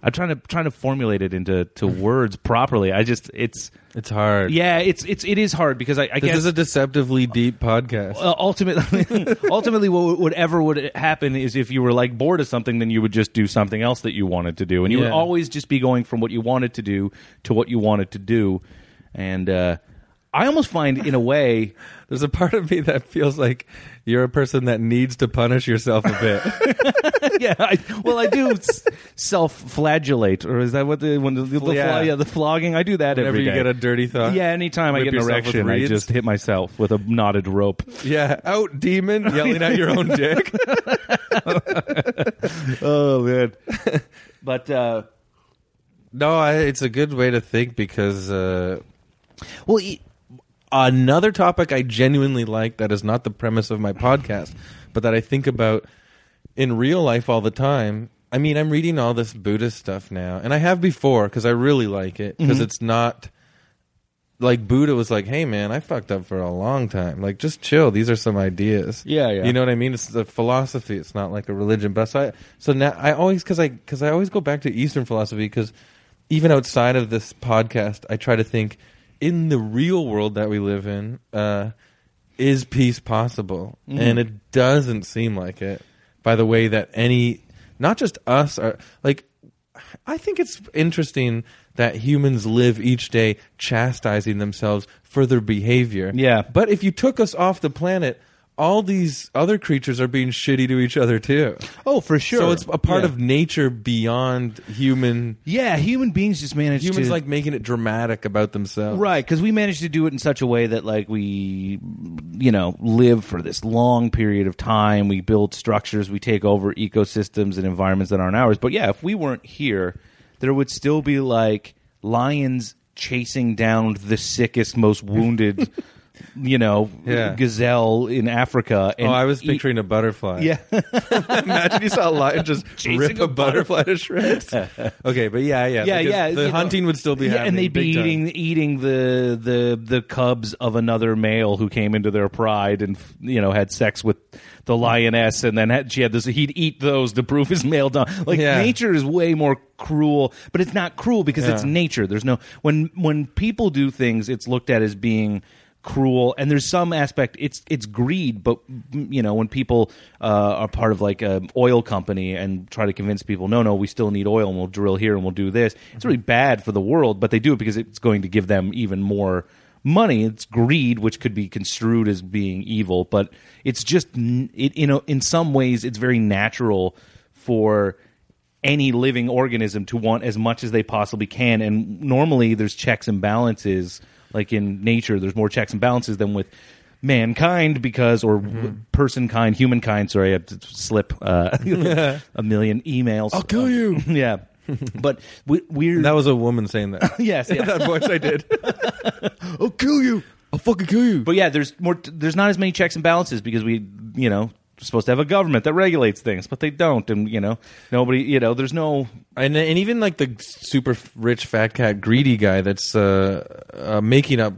I'm trying to trying to formulate it into to words properly. I just, it's... It's hard. Yeah, it's it's it is hard because I, I this guess... This is a deceptively deep podcast. Uh, ultimately, ultimately, what, whatever would happen is if you were like bored of something, then you would just do something else that you wanted to do. And you yeah. would always just be going from what you wanted to do to what you wanted to do. And uh, I almost find, in a way... There's a part of me that feels like you're a person that needs to punish yourself a bit. yeah, I, well, I do s- self-flagellate, or is that what the when the, the, the yeah. yeah the flogging? I do that whenever every day. Whenever you get a dirty thought, yeah, anytime I get an erection, I just hit myself with a knotted rope. Yeah, out demon, yelling at your own dick. Oh man, but uh, no, I, it's a good way to think because uh, well. E- Another topic I genuinely like that is not the premise of my podcast, but that I think about in real life all the time. I mean, I'm reading all this Buddhist stuff now, and I have before because I really like it because mm-hmm. it's not like Buddha was like, hey, man, I fucked up for a long time. Like, just chill. These are some ideas. Yeah, yeah. You know what I mean? It's a philosophy. It's not like a religion. But so, I, so now I always, because I, because I always go back to Eastern philosophy because even outside of this podcast, I try to think, in the real world that we live in, uh, is peace possible? Mm. And it doesn't seem like it by the way that any, not just us are like, I think it's interesting that humans live each day chastising themselves for their behavior. Yeah. But if you took us off the planet, all these other creatures are being shitty to each other too. Oh, for sure. So it's a part yeah. of nature beyond human. Yeah, human beings just manage humans to... Humans like making it dramatic about themselves. Right, because we manage to do it in such a way that like we, you know, live for this long period of time. We build structures. We take over ecosystems and environments that aren't ours. But yeah, if we weren't here, there would still be like lions chasing down the sickest, most wounded... You know, yeah. gazelle in Africa. And oh, I was picturing e- a butterfly. Yeah. Imagine you saw a lion just chasing rip a, a butterfly, butterfly to shreds. Okay, but yeah, yeah. Yeah, yeah. The hunting know, would still be yeah, happening. And they'd be eating, eating the, the, the cubs of another male who came into their pride and, you know, had sex with the lioness. And then had, she had this, he'd eat those to prove his male dom. Like, yeah. nature is way more cruel, but it's not cruel because yeah. it's nature. There's no, when when people do things, it's looked at as being cruel, and there's some aspect it's it's greed, but you know when people uh, are part of like an oil company and try to convince people no no we still need oil and we'll drill here and we'll do this, it's really bad for the world, but they do it because it's going to give them even more money. It's greed, which could be construed as being evil, but it's just it you know in some ways it's very natural for any living organism to want as much as they possibly can, and normally there's checks and balances. Like in nature, there's more checks and balances than with mankind because, or mm-hmm. personkind, humankind. Sorry, I had to slip uh, yeah. a million emails. I'll kill uh, you. Yeah. But we, we're... That was a woman saying that. Yes. Yeah. That voice I did. I'll kill you. I'll fucking kill you. But yeah, there's more. There's not as many checks and balances because we, you know... supposed to have a government that regulates things, but they don't, and you know nobody you know there's no and and even like the super rich fat cat greedy guy that's uh, uh making up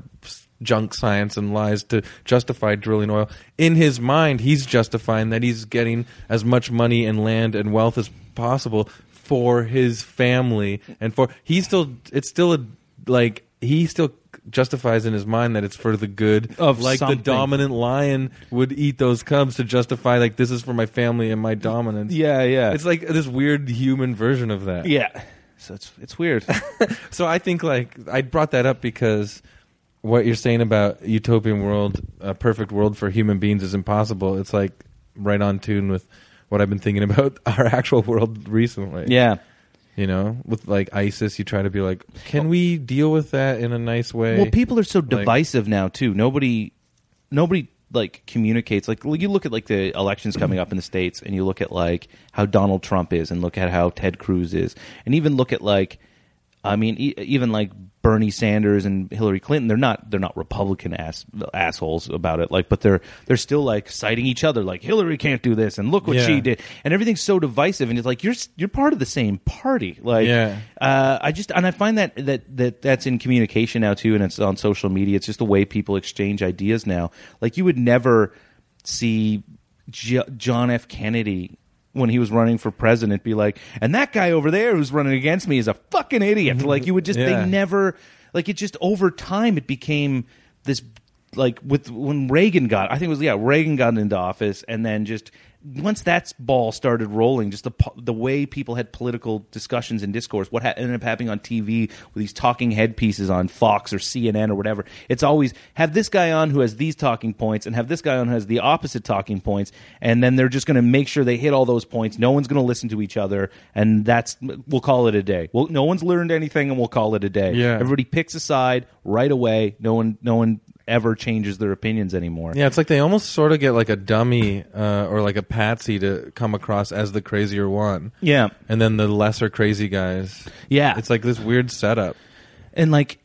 junk science and lies to justify drilling oil, in his mind he's justifying that he's getting as much money and land and wealth as possible for his family, and for he's still it's still a, like he still justifies in his mind that it's for the good of like something. The dominant lion would eat those cubs to justify like this is for my family and my dominance. Yeah, yeah. It's like this weird human version of that. Yeah. So it's it's weird. So I think like I brought that up because what you're saying about utopian world, a perfect world for human beings is impossible. It's like right on tune with what I've been thinking about our actual world recently. Yeah. You know, with like ISIS, you try to be like, can we deal with that in a nice way? Well, people are so divisive like, now too. Nobody, nobody like communicates. Like you look at like the elections coming up in the States, and you look at like how Donald Trump is, and look at how Ted Cruz is, and even look at like, I mean, e- even like Bernie Sanders and Hillary Clinton. They're not they're not Republican ass assholes about it. Like, but they're they're still like citing each other. Like Hillary can't do this, and look what yeah. she did, and everything's so divisive. And it's like you're you're part of the same party. Like, yeah. uh, I just and I find that, that that that's in communication now too, and it's on social media. It's just the way people exchange ideas now. Like you would never see J- John F. Kennedy. When he was running for president, be like, and that guy over there who's running against me is a fucking idiot. Like you would just, yeah. they never, like it just over time it became this, like with when Reagan got, I think it was yeah, Reagan got into office, and then just once that ball started rolling, just the the way people had political discussions and discourse, what ha- ended up happening on T V with these talking headpieces on Fox or C N N or whatever, it's always have this guy on who has these talking points and have this guy on who has the opposite talking points, and then they're just going to make sure they hit all those points. No one's going to listen to each other, and that's we'll call it a day. Well, no one's learned anything, and we'll call it a day. Yeah. Everybody picks a side right away. No one, no one. ever changes their opinions anymore. Yeah, it's like they almost sort of get like a dummy uh, or like a patsy to come across as the crazier one. Yeah. And then the lesser crazy guys. Yeah. It's like this weird setup. And like,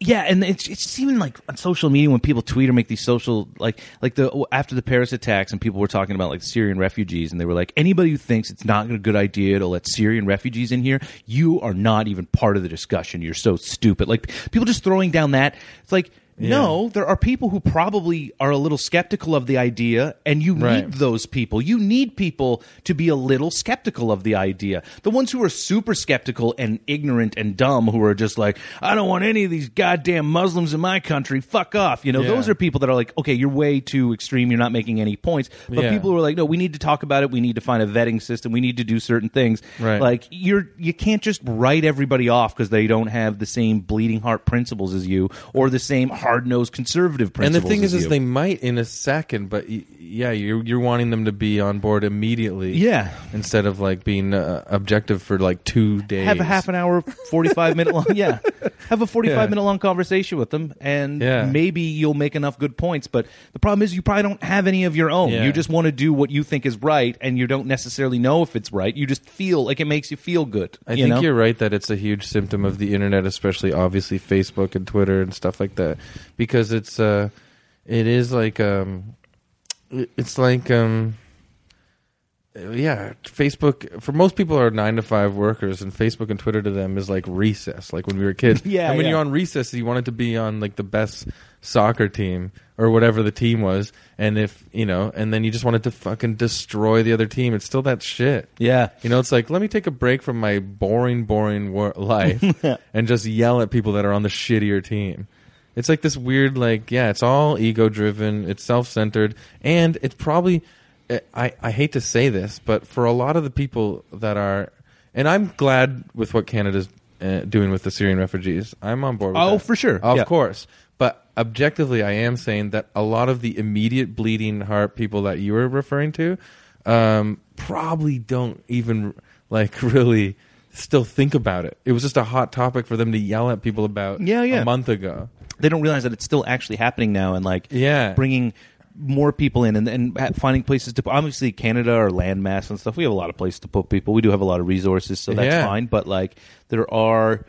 yeah, and it's it's just even like on social media when people tweet or make these social, like, like the after the Paris attacks and people were talking about like Syrian refugees, and they were like, anybody who thinks it's not a good idea to let Syrian refugees in here, you are not even part of the discussion. You're so stupid. Like people just throwing down that. It's like, yeah. No, there are people who probably are a little skeptical of the idea, and you right. need those people. You need people to be a little skeptical of the idea. The ones who are super skeptical and ignorant and dumb, who are just like, I don't want any of these goddamn Muslims in my country, fuck off. You know, yeah. those are people that are like, okay, you're way too extreme, you're not making any points. But yeah. people who are like, no, we need to talk about it, we need to find a vetting system, we need to do certain things. Right. Like, you're, you can't just write everybody off because they don't have the same bleeding heart principles as you, or the same heart hard-nosed conservative principles. And the thing is, is they might in a second, but y- yeah, you're, you're wanting them to be on board immediately. Yeah. Instead of like being uh, objective for like two days. Have a half an hour, forty-five minute long. Yeah. Have a forty-five yeah. minute long conversation with them, and yeah. maybe you'll make enough good points. But the problem is, you probably don't have any of your own. Yeah. You just want to do what you think is right, and you don't necessarily know if it's right. You just feel like it makes you feel good. I you think know? You're right that it's a huge symptom of the internet, especially obviously Facebook and Twitter and stuff like that. Because it's uh, it is like um, it's like um, yeah, Facebook for most people are nine to five workers, and Facebook and Twitter to them is like recess. Like when we were kids, yeah. And when yeah. you're on recess, you wanted to be on like the best soccer team or whatever the team was, and if you know, and then you just wanted to fucking destroy the other team. It's still that shit. Yeah, you know, it's like let me take a break from my boring, boring wor- life and just yell at people that are on the shittier team. It's like this weird, like, yeah, it's all ego-driven, it's self-centered, and it's probably, I, I hate to say this, but for a lot of the people that are, and I'm glad with what Canada's uh, doing with the Syrian refugees. I'm on board with oh, that. Oh, for sure. Of yeah. course. But objectively, I am saying that a lot of the immediate bleeding heart people that you were referring to um, probably don't even, like, really... still think about it. It was just a hot topic for them to yell at people about yeah, yeah. a month ago. They don't realize that it's still actually happening now, and like yeah. bringing more people in and, and finding places to... Obviously, Canada or landmass and stuff, we have a lot of places to put people. We do have a lot of resources, so that's yeah. fine. But like there are...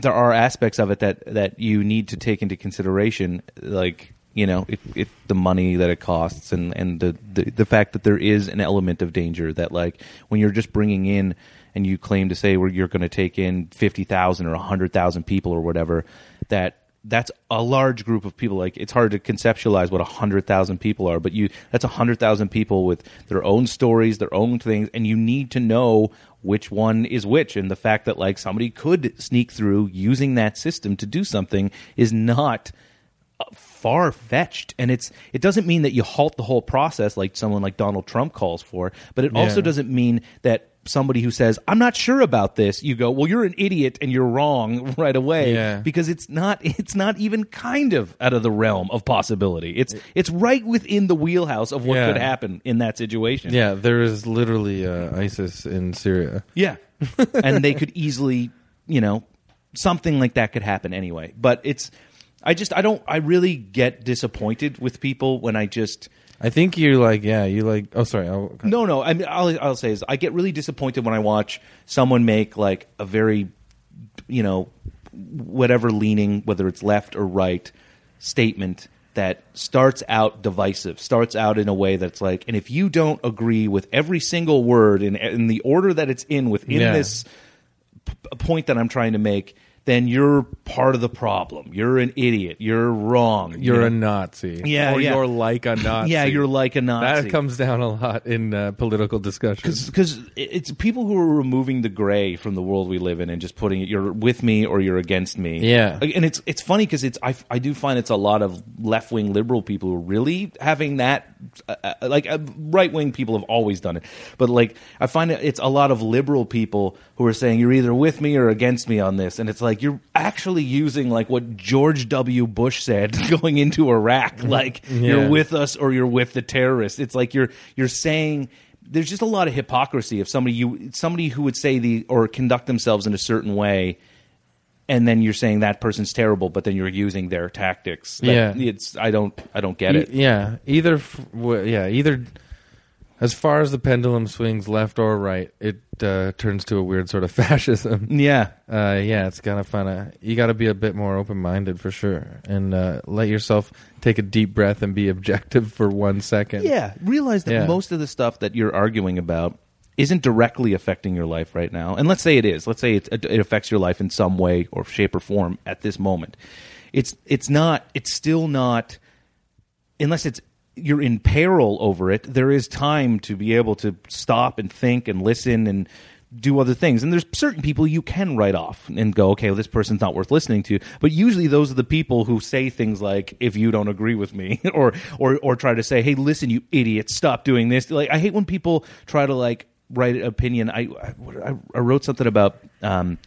there are aspects of it that, that you need to take into consideration, like... You know, it, it, the money that it costs, and, and the, the, the fact that there is an element of danger that, like, when you're just bringing in and you claim to say well, you're going to take in fifty thousand or one hundred thousand people or whatever, that that's a large group of people. Like, it's hard to conceptualize what one hundred thousand people are, but you that's one hundred thousand people with their own stories, their own things, and you need to know which one is which. And the fact that like somebody could sneak through using that system to do something is not far-fetched. And it's it doesn't mean that you halt the whole process like someone like Donald Trump calls for, but it yeah. also doesn't mean that somebody who says, I'm not sure about this, you go, well, you're an idiot and you're wrong right away. Yeah. Because it's not it's not even kind of out of the realm of possibility. It's it's right within the wheelhouse of what yeah. could happen in that situation. Yeah, there is literally uh, ISIS in Syria. Yeah. And they could easily, you know, something like that could happen anyway. But it's I just I don't I really get disappointed with people when I just I think you're like, yeah, you like, oh, sorry. I'll, no, no, I mean, all I'll say is I get really disappointed when I watch someone make like a very, you know, whatever leaning, whether it's left or right, statement that starts out divisive, starts out in a way that's like, and if you don't agree with every single word in, in the order that it's in within yeah. this p- point that I'm trying to make, then you're part of the problem. You're an idiot. You're wrong. You're yeah. a Nazi. Yeah, Or yeah. you're like a Nazi. Yeah, you're like a Nazi. That comes down a lot in uh, political discussions. Because it's people who are removing the gray from the world we live in and just putting it, you're with me or you're against me. Yeah. And it's it's funny because it's I, I do find it's a lot of left-wing liberal people who are really having that. Uh, like uh, right-wing people have always done it. But like I find it, it's a lot of liberal people who are saying you're either with me or against me on this. And it's like, Like you're actually using like what George W. Bush said going into Iraq. Like yeah. you're with us or you're with the terrorists. It's like you're you're saying there's just a lot of hypocrisy of somebody you somebody who would say the or conduct themselves in a certain way, and then you're saying that person's terrible, but then you're using their tactics. That, yeah, it's I don't I don't get it. E- yeah, either yeah either. As far as the pendulum swings left or right, it uh, turns to a weird sort of fascism. Yeah, uh, yeah, it's kind of fun. You got to be a bit more open-minded for sure, and uh, let yourself take a deep breath and be objective for one second. Yeah, realize that yeah. most of the stuff that you're arguing about isn't directly affecting your life right now. And let's say it is. Let's say it, it affects your life in some way or shape or form at this moment. It's it's not. It's still not, unless it's. You're in peril over it, there is time to be able to stop and think and listen and do other things. And there's certain people you can write off and go, okay, well, this person's not worth listening to. But usually those are the people who say things like, if you don't agree with me, or or or try to say, hey, listen, you idiot, stop doing this. Like, I hate when people try to like write an opinion. I I, I wrote something about um,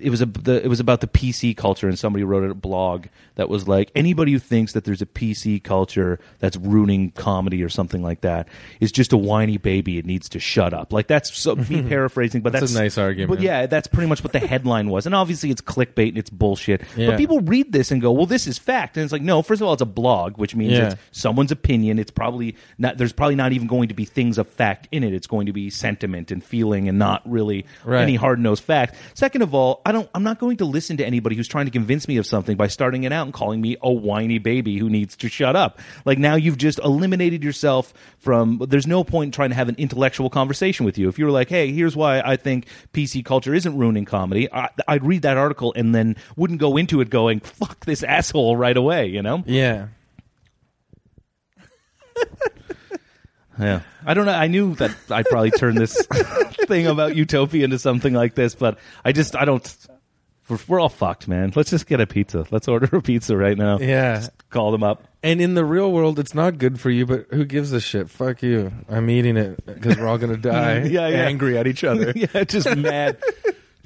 It was a the, it was about the P C culture, and somebody wrote a blog that was like, anybody who thinks that there's a P C culture that's ruining comedy or something like that is just a whiny baby. It needs to shut up. Like that's so, me paraphrasing, but that's, that's a nice argument. But yeah, that's pretty much what the headline was, and obviously it's clickbait and it's bullshit. Yeah. But people read this and go, well, this is fact, and it's like, no. First of all, it's a blog, which means yeah. it's someone's opinion. It's probably not. There's probably not even going to be things of fact in it. It's going to be sentiment and feeling, and not really right. any hard-nosed fact. Second of all, I don't, I'm not going to listen to anybody who's trying to convince me of something by starting it out and calling me a whiny baby who needs to shut up. Like, now you've just eliminated yourself from, there's no point in trying to have an intellectual conversation with you. If you were like, hey, here's why I think P C culture isn't ruining comedy, I, I'd read that article and then wouldn't go into it going, fuck this asshole right away, you know? Yeah. Yeah. I don't know. I knew that I'd probably turn this thing about utopia into something like this, but I just, I don't, we're, we're all fucked, man. Let's just get a pizza. Let's order a pizza right now. Yeah. Just call them up. And in the real world, it's not good for you, but who gives a shit? Fuck you. I'm eating it because we're all going to die yeah, yeah. angry at each other. Yeah, just mad.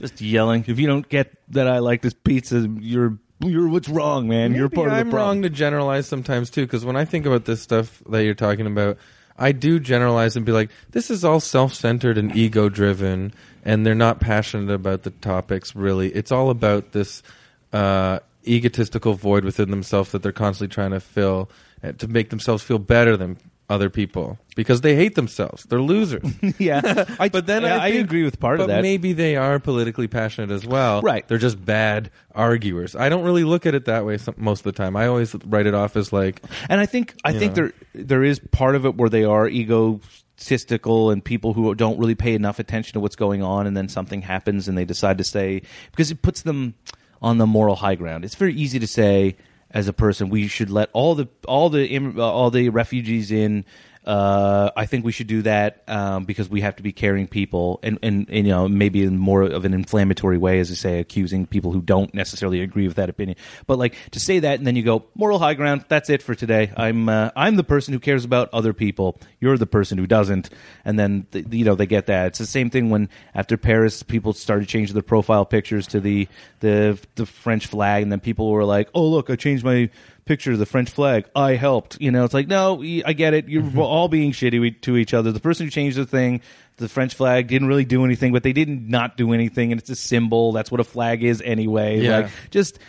Just yelling. If you don't get that I like this pizza, you're You're what's wrong, man. Maybe you're part I'm of the problem. I'm wrong to generalize sometimes, too, because when I think about this stuff that you're talking about, I do generalize and be like, this is all self-centered and ego-driven, and they're not passionate about the topics, really. It's all about this uh, egotistical void within themselves that they're constantly trying to fill uh, to make themselves feel better than other people, because they hate themselves. They're losers. Yeah. I, but then yeah, I, think, I agree with part of that. But maybe they are politically passionate as well. Right. They're just bad arguers. I don't really look at it that way some, most of the time. I always write it off as like... And I think I think know. there there is part of it where they are egotistical and people who don't really pay enough attention to what's going on, and then something happens and they decide to say... Because it puts them on the moral high ground. It's very easy to say... As a person, we should let all the all the all the refugees in Uh, I think we should do that um, because we have to be caring people, and, and, and you know, maybe in more of an inflammatory way, as you say, accusing people who don't necessarily agree with that opinion. But like to say that, and then you go moral high ground. That's it for today. I'm uh, I'm the person who cares about other people. You're the person who doesn't. And then th- you know they get that. It's the same thing when after Paris, people started changing their profile pictures to the the the French flag, and then people were like, oh look, I changed my picture of the French flag. I helped. You know, it's like, no, I get it. You're mm-hmm. all being shitty to each other. The person who changed the thing, the French flag, didn't really do anything, but they didn't not do anything, and it's a symbol. That's what a flag is anyway. Yeah. Like, just,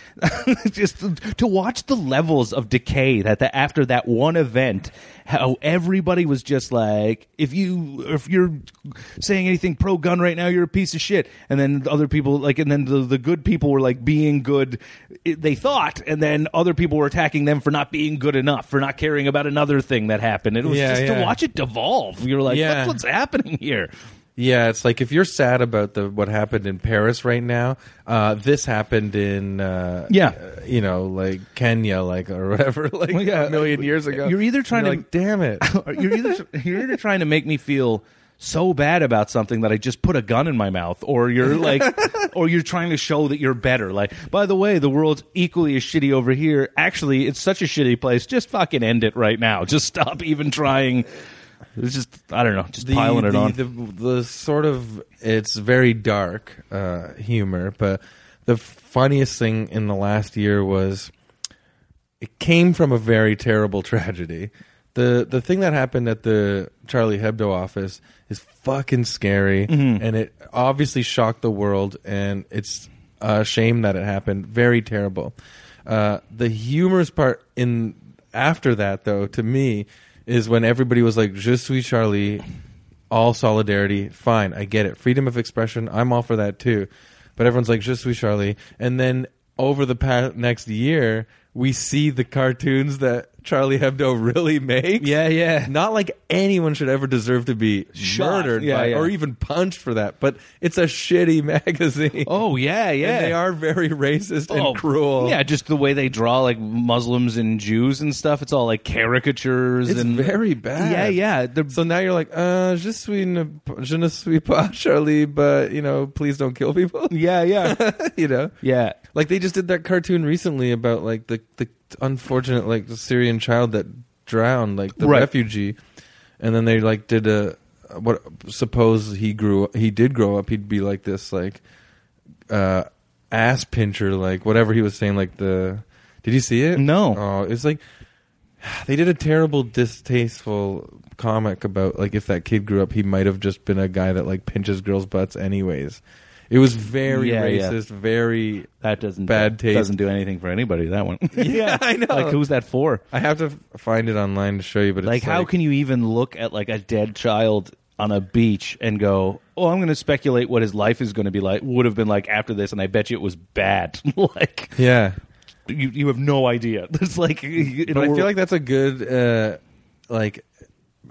just to watch the levels of decay that the, after that one event, how everybody was just like, if you if you're saying anything pro gun right now, you're a piece of shit. And then other people like, and then the, the good people were like being good, they thought, and then other people were attacking them for not being good enough, for not caring about another thing that happened. It was yeah, just yeah. to watch it devolve. You're like, yeah. that's what's happening here. Yeah, it's like if you're sad about the what happened in Paris right now, uh, this happened in uh, yeah, uh, you know, like Kenya, like or whatever, like well, yeah, a million years ago. You're either trying you're to like, damn it. You're either you're either trying to make me feel so bad about something that I just put a gun in my mouth, or you're like, or you're trying to show that you're better. Like, by the way, the world's equally as shitty over here. Actually, it's such a shitty place. Just fucking end it right now. Just stop even trying. It's just, I don't know, just the, piling it the, on. The, the sort of, it's very dark uh, humor, but the funniest thing in the last year was it came from a very terrible tragedy. The the thing that happened at the Charlie Hebdo office is fucking scary, mm-hmm. and it obviously shocked the world, and it's a shame that it happened. Very terrible. Uh, the humorous part in after that, though, to me, is when everybody was like, "Je suis Charlie," all solidarity, fine, I get it. Freedom of expression, I'm all for that too. But everyone's like, "Je suis Charlie." And then over the past next year, we see the cartoons that Charlie Hebdo really makes. Yeah, yeah. Not like anyone should ever deserve to be Shot. murdered yeah, by, yeah. or even punched for that, but it's a shitty magazine. Oh, yeah, yeah. And they are very racist oh, and cruel. Yeah, just the way they draw like Muslims and Jews and stuff. It's all like caricatures. It's and, very bad. Yeah, yeah. They're, so now you're like, uh, je suis ne, je ne suis pas Charlie, but, you know, please don't kill people. Yeah, yeah. You know? Yeah. Like they just did that cartoon recently about like the, the unfortunate like the Syrian child that drowned, like the right. refugee, and then they like did a what suppose he grew he did grow up he'd be like this like uh, ass pincher like whatever he was saying like the did you see it? No. Oh, it's like they did a terrible distasteful comic about like if that kid grew up he might have just been a guy that like pinches girls' butts anyways. It was very yeah, racist, yeah. very that doesn't bad taste. Doesn't do anything for anybody. That one, yeah, I know. Like, who's that for? I have to find it online to show you. But it's like, like, how can you even look at like a dead child on a beach and go, "Oh, I'm going to speculate what his life is going to be like"? Would have been like after this, and I bet you it was bad. Like, yeah, you you have no idea. It's like, but I feel like that's a good uh, like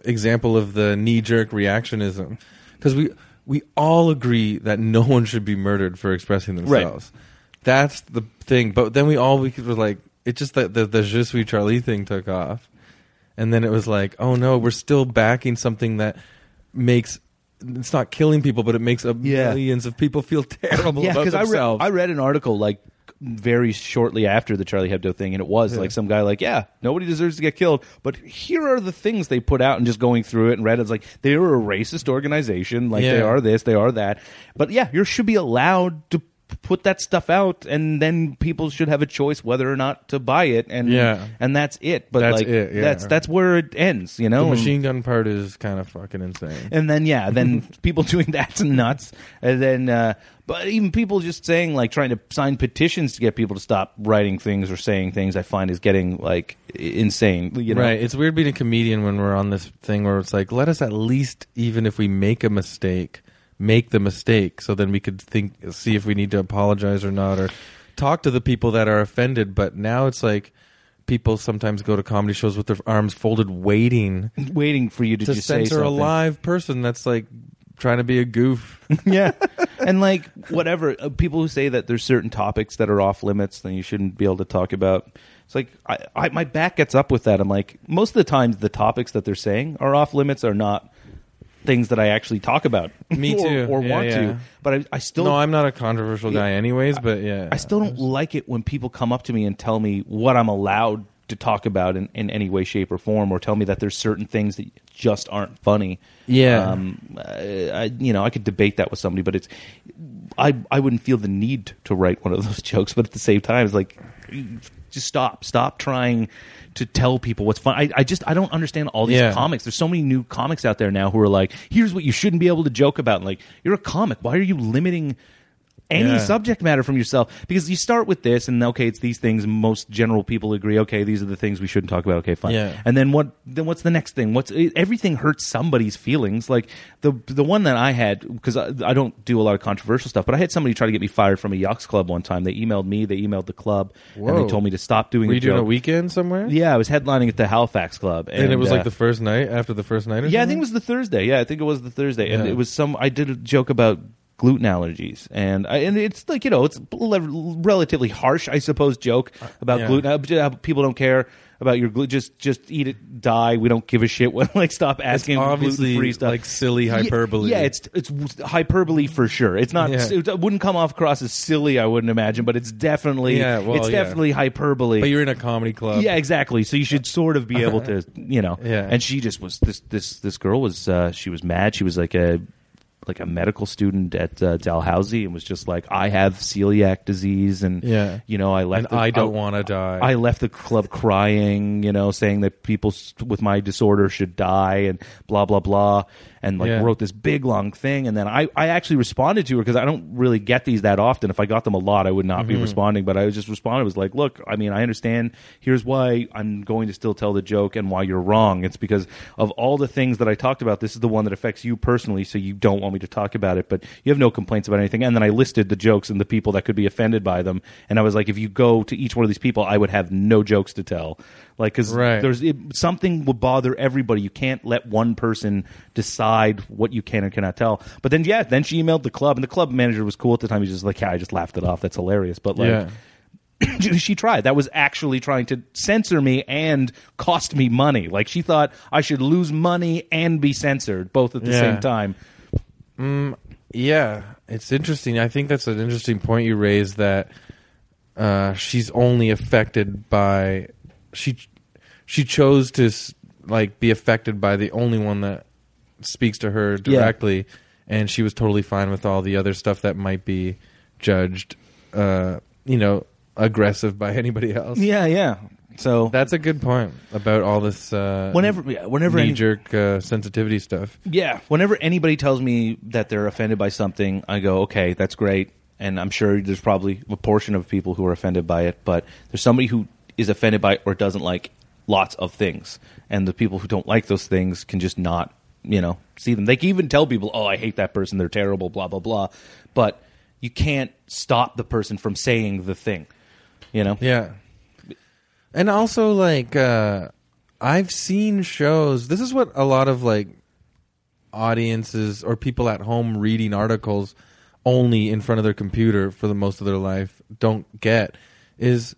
example of the knee jerk reactionism because we. We all agree that no one should be murdered for expressing themselves. Right. That's the thing. But then we all we were like, it's just that the, the Je suis Charlie thing took off. And then it was like, oh no, we're still backing something that makes, it's not killing people, but it makes a yeah. millions of people feel terrible yeah, about themselves. I, re- I read an article like very shortly after the Charlie Hebdo thing, and it was yeah. like some guy like, yeah, nobody deserves to get killed, but here are the things they put out, and just going through it and read it, it's like, they were a racist organization, like yeah. they are this, they are that, but yeah, you should be allowed to put that stuff out, and then people should have a choice whether or not to buy it, and yeah. and that's it. But that's like it, yeah. that's that's where it ends, you know. The machine gun part is kind of fucking insane. And then yeah, then people doing that's nuts, and then uh, but even people just saying like trying to sign petitions to get people to stop writing things or saying things, I find is getting like insane. You know? Right? It's weird being a comedian when we're on this thing where it's like, let us at least, even if we make a mistake. Make the mistake, so then we could think, see if we need to apologize or not, or talk to the people that are offended. But now it's like people sometimes go to comedy shows with their arms folded, waiting, waiting for you to, to just censor say something. A live person that's like trying to be a goof. Yeah, and like whatever people who say that there's certain topics that are off limits, then you shouldn't be able to talk about. It's like I, I, my back gets up with that. I'm like, most of the times the topics that they're saying are off limits, are not things that I actually talk about. Me or, too. Or yeah, want yeah. to. But I, I still... No, I'm not a controversial yeah, guy anyways, but yeah. I still don't like it when people come up to me and tell me what I'm allowed to talk about in, in any way, shape, or form, or tell me that there's certain things that just aren't funny. Yeah. Um, I, I, you know, I could debate that with somebody, but it's... I, I wouldn't feel the need to write one of those jokes, but at the same time, it's like... Just stop. Stop trying to tell people what's fun. I, I just I don't understand all these yeah. comics. There's so many new comics out there now who are like, here's what you shouldn't be able to joke about. And like, you're a comic. Why are you limiting any yeah. subject matter from yourself? Because you start with this and okay, it's these things. Most general people agree. Okay, these are the things we shouldn't talk about. Okay, fine. Yeah. And then what? Then what's the next thing? What's everything hurts somebody's feelings. Like the the one that I had, because I, I don't do a lot of controversial stuff, but I had somebody try to get me fired from a Yucks club one time. They emailed me. They emailed the club. Whoa. And they told me to stop doing. Were you a doing joke. a weekend somewhere? Yeah, I was headlining at the Halifax club, and, and it was uh, like the first night after the first night. Or yeah, something? I think it was the Thursday. Yeah, I think it was the Thursday, yeah. and it was some. I did a joke about gluten allergies, and I, and it's like, you know, it's relatively harsh, I suppose, joke about yeah. gluten. People don't care about your gluten. Just just eat it, die. We don't give a shit. Like, stop asking gluten free stuff. Like silly hyperbole. Yeah, yeah, it's it's hyperbole for sure. It's not. Yeah. It wouldn't come off across as silly, I wouldn't imagine, but it's definitely yeah, well, it's yeah. definitely hyperbole. But you're in a comedy club. Yeah, exactly. So you should sort of be able to, you know. Yeah. And she just was this this this girl was uh, she was mad. She was like a. like a medical student at uh, Dalhousie, and was just like, I have celiac disease, and yeah. you know, I left. And the, I don't want to die. I left the club crying, you know, saying that people with my disorder should die, and blah blah blah, and like yeah. wrote this big long thing, and then I, I actually responded to her because I don't really get these that often. If I got them a lot, I would not mm-hmm. be responding, but I was just responded. I was like, look, I mean, I understand. Here's why I'm going to still tell the joke and why you're wrong. It's because of all the things that I talked about. This is the one that affects you personally, so you don't want me to talk about it, but you have no complaints about anything. And then I listed the jokes and the people that could be offended by them, and I was like, if you go to each one of these people, I would have no jokes to tell, like, because right. there's it, something will bother everybody. You can't let one person decide what you can and cannot tell. But then yeah then she emailed the club, and the club manager was cool at the time. He's just like, yeah, I just laughed it off, that's hilarious. But like yeah. she tried. That was actually trying to censor me and cost me money. Like, she thought I should lose money and be censored both at the yeah. same time. Mm, yeah, it's interesting. I think that's an interesting point you raised, that uh, she's only affected by she she chose to like be affected by the only one that speaks to her directly, yeah. and she was totally fine with all the other stuff that might be judged uh, you know, aggressive by anybody else. Yeah, yeah. So that's a good point about all this uh, whenever, yeah, whenever knee-jerk any, uh, sensitivity stuff. Yeah. Whenever anybody tells me that they're offended by something, I go, okay, that's great. And I'm sure there's probably a portion of people who are offended by it, but there's somebody who is offended by it or doesn't like lots of things. And the people who don't like those things can just not, you know, see them. They can even tell people, oh, I hate that person, they're terrible, blah, blah, blah. But you can't stop the person from saying the thing, you know? Yeah. And also, like, uh, I've seen shows. This is what a lot of, like, audiences or people at home reading articles only in front of their computer for the most of their life don't get, is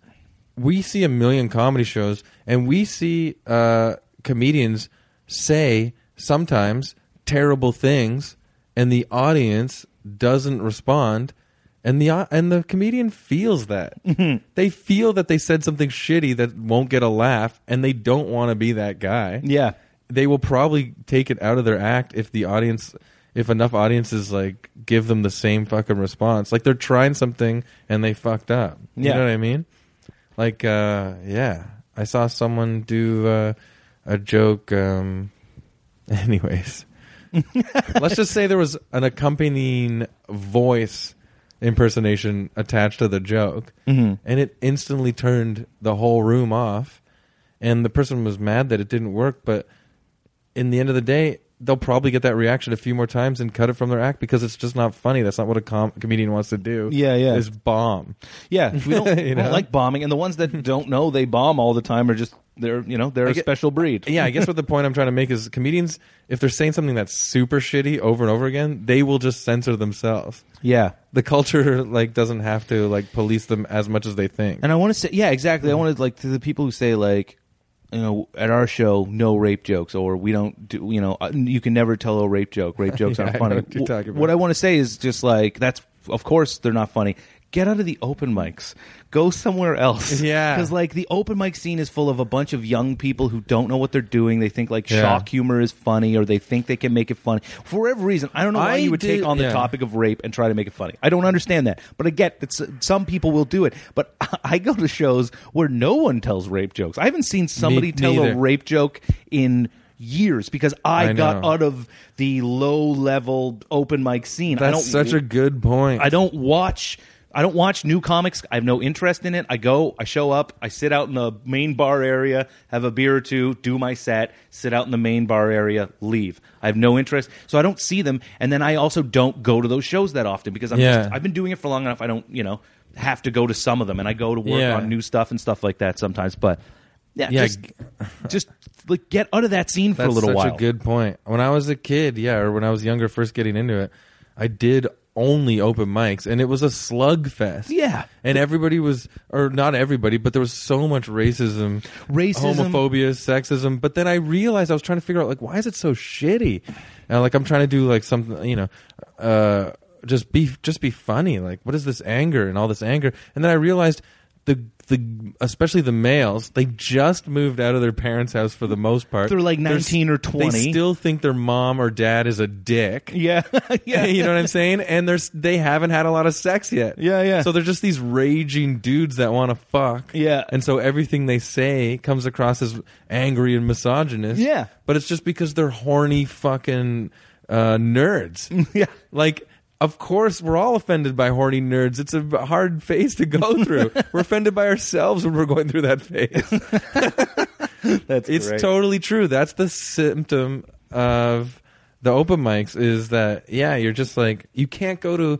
we see a million comedy shows, and we see uh, comedians say sometimes terrible things, and the audience doesn't respond. And the and the comedian feels that. Mm-hmm. They feel that they said something shitty that won't get a laugh, and they don't want to be that guy. Yeah. They will probably take it out of their act if the audience, if enough audiences, like, give them the same fucking response. Like, they're trying something, and they fucked up. You yeah. know what I mean? Like, uh, yeah. I saw someone do uh, a joke. Um, anyways. Let's just say there was an accompanying voice impersonation attached to the joke, mm-hmm. and it instantly turned the whole room off, and the person was mad that it didn't work. But in the end of the day, they'll probably get that reaction a few more times and cut it from their act because it's just not funny. That's not what a com- comedian wants to do. Yeah, yeah. Is bomb. Yeah, we don't, you know? don't like bombing, and the ones that don't know they bomb all the time are just they're you know they're I a get, special breed. Yeah, I guess what the point I'm trying to make is comedians, if they're saying something that's super shitty over and over again, they will just censor themselves. Yeah, the culture like doesn't have to like police them as much as they think. And I want to say, yeah, exactly. I want to like to the people who say like, you know, at our show, no rape jokes, or we don't do, you know, you can never tell a rape joke. Rape jokes yeah, aren't funny. I know what you're talking about. What I want to say is just like, that's, of course, they're not funny. Get out of the open mics. Go somewhere else. Yeah. Because, like, the open mic scene is full of a bunch of young people who don't know what they're doing. They think, like, yeah. shock humor is funny, or they think they can make it funny. For whatever reason, I don't know why I you would did, take on yeah. the topic of rape and try to make it funny. I don't understand that. But I get that some people will do it. But I go to shows where no one tells rape jokes. I haven't seen somebody Me, tell neither. a rape joke in years because I, I got out of the low-level open mic scene. That's I don't, such a good point. I don't watch... I don't watch new comics. I have no interest in it. I go, I show up, I sit out in the main bar area, have a beer or two, do my set, sit out in the main bar area, leave. I have no interest. So I don't see them. And then I also don't go to those shows that often because I'm yeah. just, I've been doing it for long enough. I don't, you know, have to go to some of them. And I go to work yeah. on new stuff and stuff like that sometimes. But yeah, yeah. just, just like get out of that scene for That's a little such while. That's a good point. When I was a kid, yeah, or when I was younger, first getting into it, I did only open mics, and it was a slugfest. Yeah, and everybody was, or not everybody, but there was so much racism, racism, homophobia, sexism. But then I realized I was trying to figure out like why is it so shitty? And like I'm trying to do like something, you know, uh, just be just be funny. Like what is this anger and all this anger? And then I realized the the especially the males, they just moved out of their parents' house for the most part. They're like nineteen they're, or twenty. They still think their mom or dad is a dick. Yeah, yeah. You know what I'm saying? And there's they haven't had a lot of sex yet. Yeah, yeah. So they're just these raging dudes that want to fuck. Yeah. And so everything they say comes across as angry and misogynist. Yeah. But it's just because they're horny fucking uh, nerds. Yeah. Like. Of course, we're all offended by horny nerds. It's a hard phase to go through. We're offended by ourselves when we're going through that phase. That's it's great. Totally true. That's the symptom of the open mics is that, yeah, you're just like, you can't go to...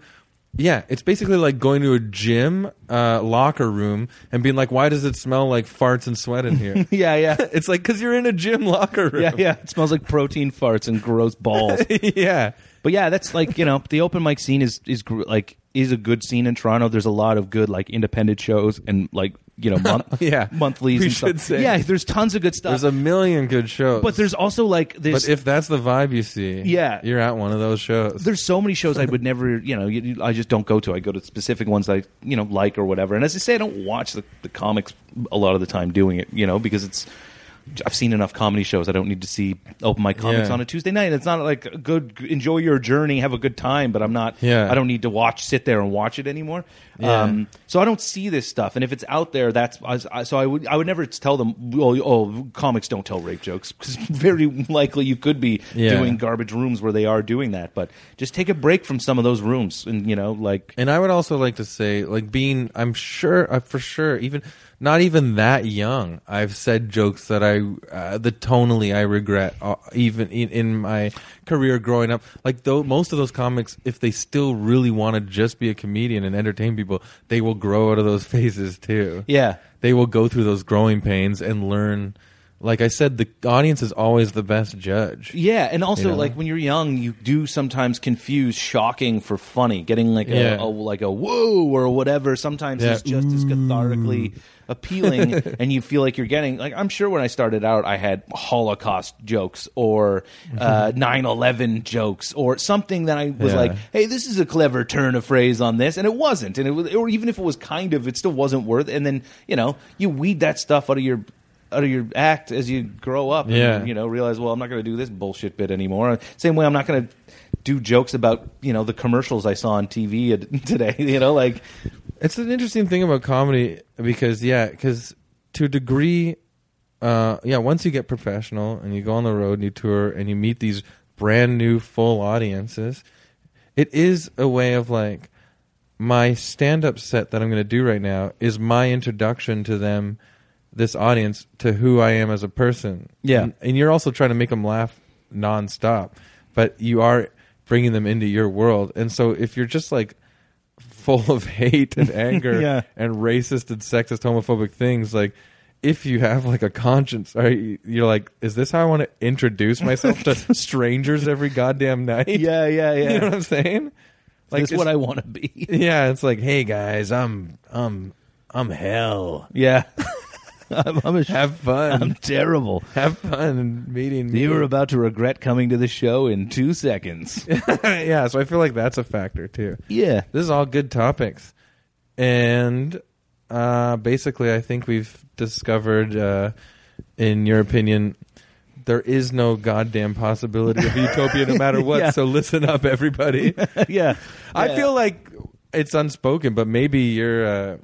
Yeah, it's basically like going to a gym uh, locker room and being like, why does it smell like farts and sweat in here? yeah, yeah. It's like, because you're in a gym locker room. Yeah, yeah. It smells like protein farts and gross balls. yeah. But yeah, that's like, you know, the open mic scene is is like is a good scene in Toronto. There's a lot of good like independent shows and like, you know, month, yeah. monthlies we and should stuff. Say. Yeah, there's tons of good stuff. There's a million good shows. But there's also like this. But if that's the vibe you see, yeah. you're at one of those shows. There's so many shows I would never, you know, I just don't go to. I go to specific ones that I, you know, like or whatever. And as I say, I don't watch the, the comics a lot of the time doing it, you know, because it's. I've seen enough comedy shows. I don't need to see open mic comics yeah. on a Tuesday night. It's not like a good enjoy your journey, have a good time. But I'm not. Yeah. I don't need to watch, sit there and watch it anymore. Yeah. Um, so I don't see this stuff. And if it's out there, that's I, so I would I would never tell them. Oh, oh comics don't tell rape jokes because very likely you could be yeah. doing garbage rooms where they are doing that. But just take a break from some of those rooms, and you know, like. And I would also like to say, like being, I'm sure, uh, for sure, even. Not even that young. I've said jokes that I, uh, the tonally I regret, uh, even in, in my career growing up. Like though, most of those comics, if they still really want to just be a comedian and entertain people, they will grow out of those phases too. Yeah, they will go through those growing pains and learn. Like I said, the audience is always the best judge. Yeah, and also you know? Like when you're young, you do sometimes confuse shocking for funny, getting like yeah. a, a like a whoa or whatever. Sometimes yeah. it's just Ooh. as cathartically appealing, and you feel like you're getting like I'm sure when I started out, I had Holocaust jokes or uh, nine eleven jokes or something that I was yeah. like, hey, this is a clever turn of phrase on this, and it wasn't, and it was, or even if it was kind of, it still wasn't worth. And then you know you weed that stuff out of your. out of your act as you grow up and, yeah. you know, realize, well, I'm not going to do this bullshit bit anymore. Same way I'm not going to do jokes about, you know, the commercials I saw on T V today, you know, like... It's an interesting thing about comedy because, yeah, because to a degree, uh, yeah, once you get professional and you go on the road and you tour and you meet these brand new full audiences, it is a way of, like, my stand-up set that I'm going to do right now is my introduction to them this audience to who I am as a person. Yeah. And, and you're also trying to make them laugh nonstop, but you are bringing them into your world. And so if you're just like full of hate and anger yeah. and racist and sexist, homophobic things, like if you have like a conscience, right, you're like, is this how I want to introduce myself to strangers every goddamn night? Yeah, yeah, yeah. You know what I'm saying? Like, is this what I want to be? Yeah, it's like, hey guys, I'm, I'm, I'm hell. Yeah. I'm, I'm a, have fun. I'm terrible. Have fun meeting me. You were about to regret coming to the show in two seconds. Yeah, so I feel like that's a factor too. Yeah. This is all good topics. And uh, basically I think we've discovered, uh, in your opinion, there is no goddamn possibility of utopia no matter what, yeah. So listen up, everybody. yeah. I yeah. feel like it's unspoken, but maybe you're... Uh,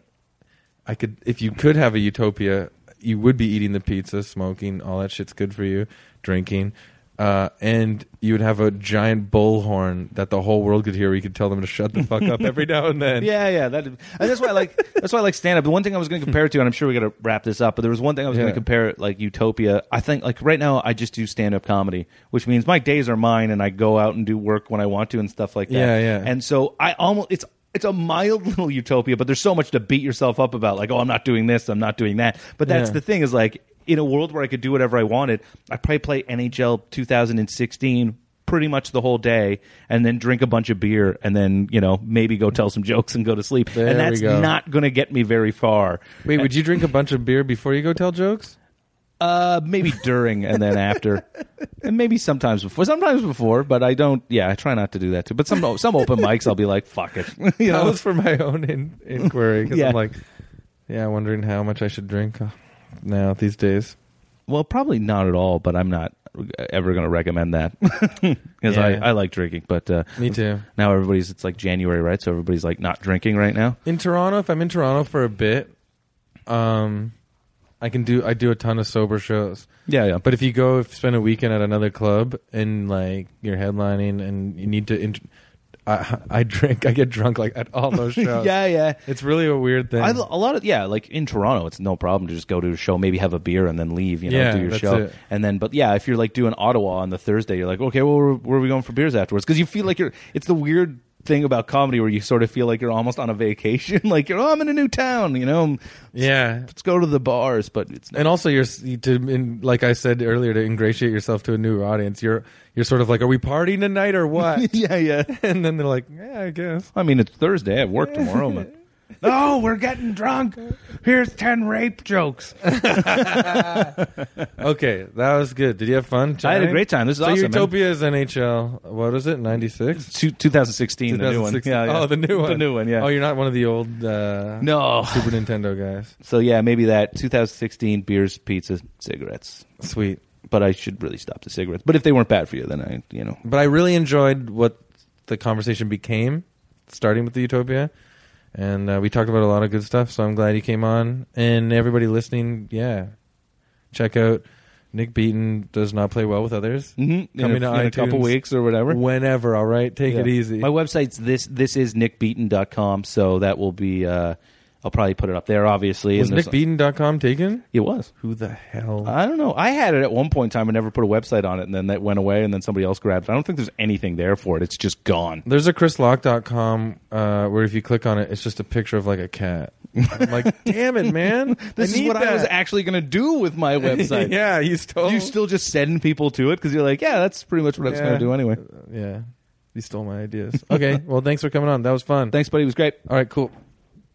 I could, if you could have a utopia, you would be eating the pizza, smoking, all that shit's good for you, drinking, uh, and you would have a giant bullhorn that the whole world could hear. Where you could tell them to shut the fuck up every now and then. Yeah, yeah, that, and that's why I like that's why I like stand up. The one thing I was going to compare it to, and I'm sure we got to wrap this up, but there was one thing I was yeah. going to compare it, like utopia. I think like right now I just do stand up comedy, which means my days are mine, and I go out and do work when I want to and stuff like that. Yeah, yeah. And so I almost it's. It's a mild little utopia, but there's so much to beat yourself up about. Like, oh, I'm not doing this, I'm not doing that. But that's yeah. the thing is, like, in a world where I could do whatever I wanted, I'd probably play N H L two thousand sixteen pretty much the whole day and then drink a bunch of beer and then, you know, maybe go tell some jokes and go to sleep. There and that's go. not going to get me very far. Wait, and- would you drink a bunch of beer before you go tell jokes? Uh, maybe during and then after, and maybe sometimes before. Sometimes before, but I don't. Yeah, I try not to do that too. But some some open mics, I'll be like, "Fuck it," you know. That was for my own in- inquiry because yeah. I'm like, yeah, wondering how much I should drink now these days. Well, probably not at all. But I'm not ever going to recommend that because yeah. I, I like drinking. But uh, me too. Now everybody's it's like January, right? So everybody's like not drinking right now in Toronto. If I'm in Toronto for a bit, um. I can do I do a ton of sober shows. Yeah, yeah. But if you go if you spend a weekend at another club and like you're headlining and you need to int- I, I drink I get drunk like at all those shows. yeah, yeah. It's really a weird thing. I, a lot of yeah, like in Toronto it's no problem to just go to a show, maybe have a beer and then leave, you know, yeah, do your that's show. It. And then but yeah, if you're like doing Ottawa on the Thursday, you're like, "Okay, well where, where are we going for beers afterwards?" Cuz you feel like you're it's the weird thing about comedy where you sort of feel like you're almost on a vacation, like you're oh, I'm in a new town, you know. Yeah, let's go to the bars, but it's not- and also you're to in, like I said earlier, to ingratiate yourself to a new audience. You're you're sort of like, are we partying tonight or what? yeah, yeah. And then they're like, yeah, I guess. I mean, it's Thursday. I have work tomorrow, but oh, we're getting drunk. Here's ten rape jokes. Okay, that was good. Did you have fun? Tonight? I had a great time. This is so awesome. Utopia is N H L. What is it? ninety-six two thousand sixteen The new one. Yeah, yeah. Oh, the new one. The new one. Yeah. Oh, you're not one of the old uh, no Super Nintendo guys. So yeah, maybe that two thousand sixteen beers, pizza, cigarettes. Sweet. But I should really stop the cigarettes. But if they weren't bad for you, then I, you know. But I really enjoyed what the conversation became, starting with the utopia. And uh, we talked about a lot of good stuff, so I'm glad you came on. And everybody listening, yeah, check out Nick Beaton Does Not Play Well With Others. Mm-hmm. Coming in a, to in iTunes, a couple weeks or whatever. Whenever, all right? Take yeah. it easy. My website's this this is nick beaton dot com, so that will be, uh, I'll probably put it up there, obviously. Was nick beaton dot com taken? It was. Who the hell? I don't know. I had it at one point in time and never put a website on it, and then that went away, and then somebody else grabbed it. I don't think there's anything there for it. It's just gone. There's a chris locke dot com uh, where if you click on it, it's just a picture of like a cat. I'm like, damn it, man. This is what that. I was actually going to do with my website. yeah, you stole. You still just send people to it because you're like, yeah, that's pretty much what yeah. I was going to do anyway. Yeah. You stole my ideas. Okay. Well, thanks for coming on. That was fun. Thanks, buddy. It was great. All right, cool.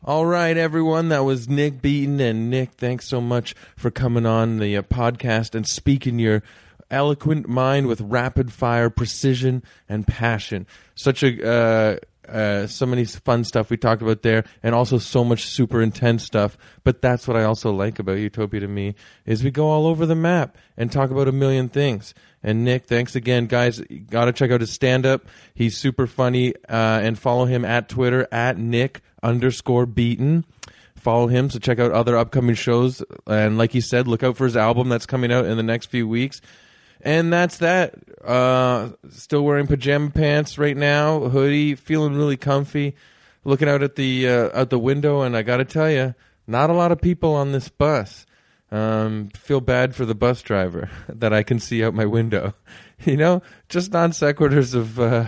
All right, everyone. That was Nick Beaton. And Nick, thanks so much for coming on the uh, podcast and speaking your eloquent mind with rapid fire precision and passion. Such a... Uh, Uh, so many fun stuff we talked about there, and also so much super intense stuff. But that's what I also like about Utopia to me, is we go all over the map and talk about a million things. And Nick, thanks again. Guys, gotta check out his stand-up. He's super funny, uh, and follow him at Twitter, at Nick underscore Beaton. Follow him to check out other upcoming shows. And like he said, look out for his album that's coming out in the next few weeks. And that's that. Uh, still wearing pajama pants right now, hoodie, feeling really comfy, looking out at the uh, out the window, and I got to tell you, not a lot of people on this bus. Um, feel bad for the bus driver that I can see out my window. You know, just non sequiturs of uh,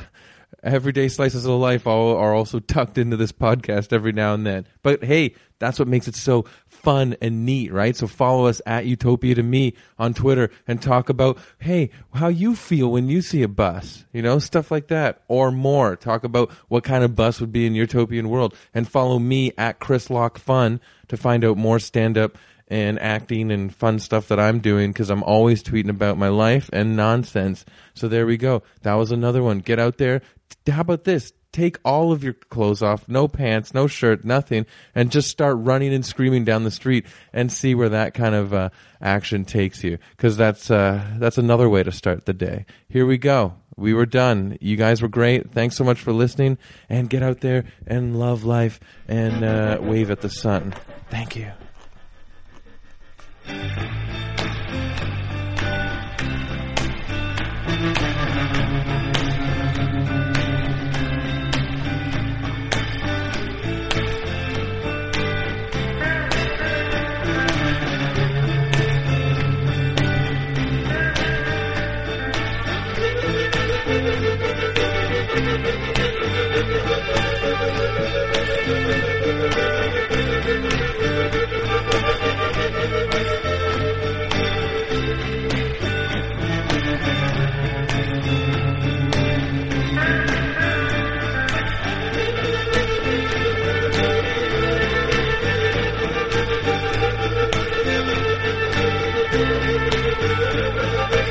everyday slices of life are also tucked into this podcast every now and then. But hey, that's what makes it so fun and neat, right? So follow us at Utopia to Me on Twitter and talk about, hey, how you feel when you see a bus, you know, stuff like that or more. Talk about what kind of bus would be in your utopian world, and follow me at Chris Locke Fun to find out more stand-up and acting and fun stuff that I'm doing, because I'm always tweeting about my life and nonsense. So there we go. That was another one. Get out there. How about this? Take all of your clothes off, no pants, no shirt, nothing, and just start running and screaming down the street and see where that kind of uh, action takes you, because that's, uh, that's another way to start the day. Here we go. We were done. You guys were great. Thanks so much for listening, and get out there and love life and uh, wave at the sun. Thank you. We'll be right back.